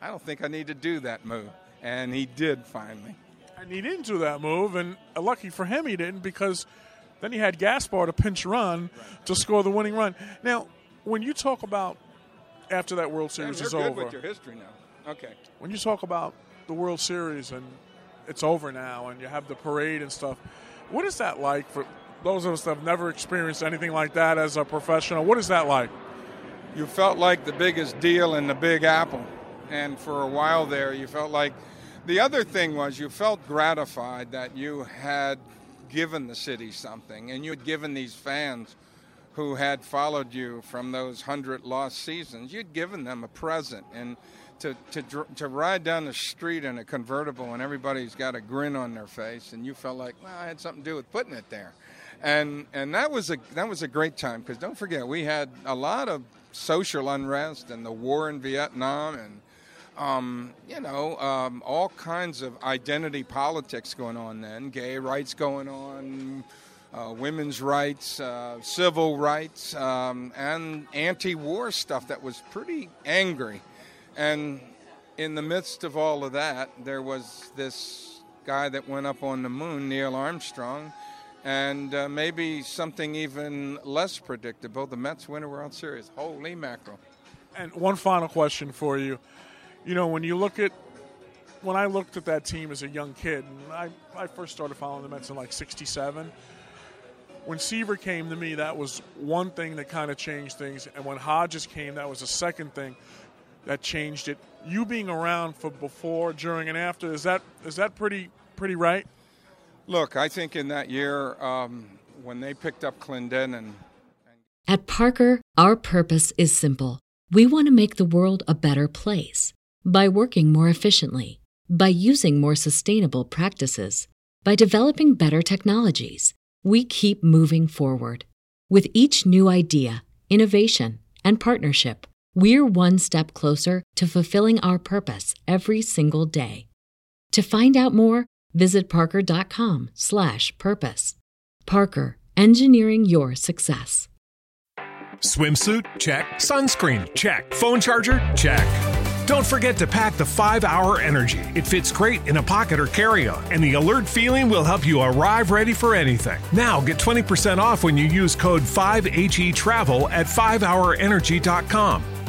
I don't think I need to do that move. And he did finally. And he didn't do that move, and lucky for him he didn't, because then he had Gaspar to pinch run to score the winning run. Now, when you talk about after that World Series is over. You're good with your history now. Okay. When you talk about the World Series and it's over now and you have the parade and stuff, what is that like for those of us that have never experienced anything like that as a professional? What is that like? You felt like the biggest deal in the Big Apple. And for a while there, you felt like the other thing was you felt gratified that you had given the city something, and you had given these fans who had followed you from those 100 lost seasons, you'd given them a present. And to ride down the street in a convertible and everybody's got a grin on their face, and you felt like, well, I had something to do with putting it there. And that was a great time, because don't forget, we had a lot of social unrest and the war in Vietnam and all kinds of identity politics going on then, gay rights going on, women's rights, civil rights, and anti-war stuff that was pretty angry. And in the midst of all of that, there was this guy that went up on the moon, Neil Armstrong, and maybe something even less predictable, the Mets win a World Series. Holy mackerel. And one final question for you. You know, when I looked at that team as a young kid, and I first started following the Mets in like 67. When Seaver came to me, that was one thing that kind of changed things. And when Hodges came, that was the second thing that changed it. You being around for before, during, and after, is that pretty right? Look, I think in that year when they picked up Clendenin. At Parker, our purpose is simple. We want to make the world a better place. By working more efficiently, by using more sustainable practices, by developing better technologies, we keep moving forward. With each new idea, innovation, and partnership, we're one step closer to fulfilling our purpose every single day. To find out more, visit parker.com/purpose. Parker, engineering your success. Swimsuit? Check. Sunscreen? Check. Phone charger? Check. Don't forget to pack the 5-Hour Energy. It fits great in a pocket or carry-on, and the alert feeling will help you arrive ready for anything. Now get 20% off when you use code 5HETRAVEL at 5hourenergy.com.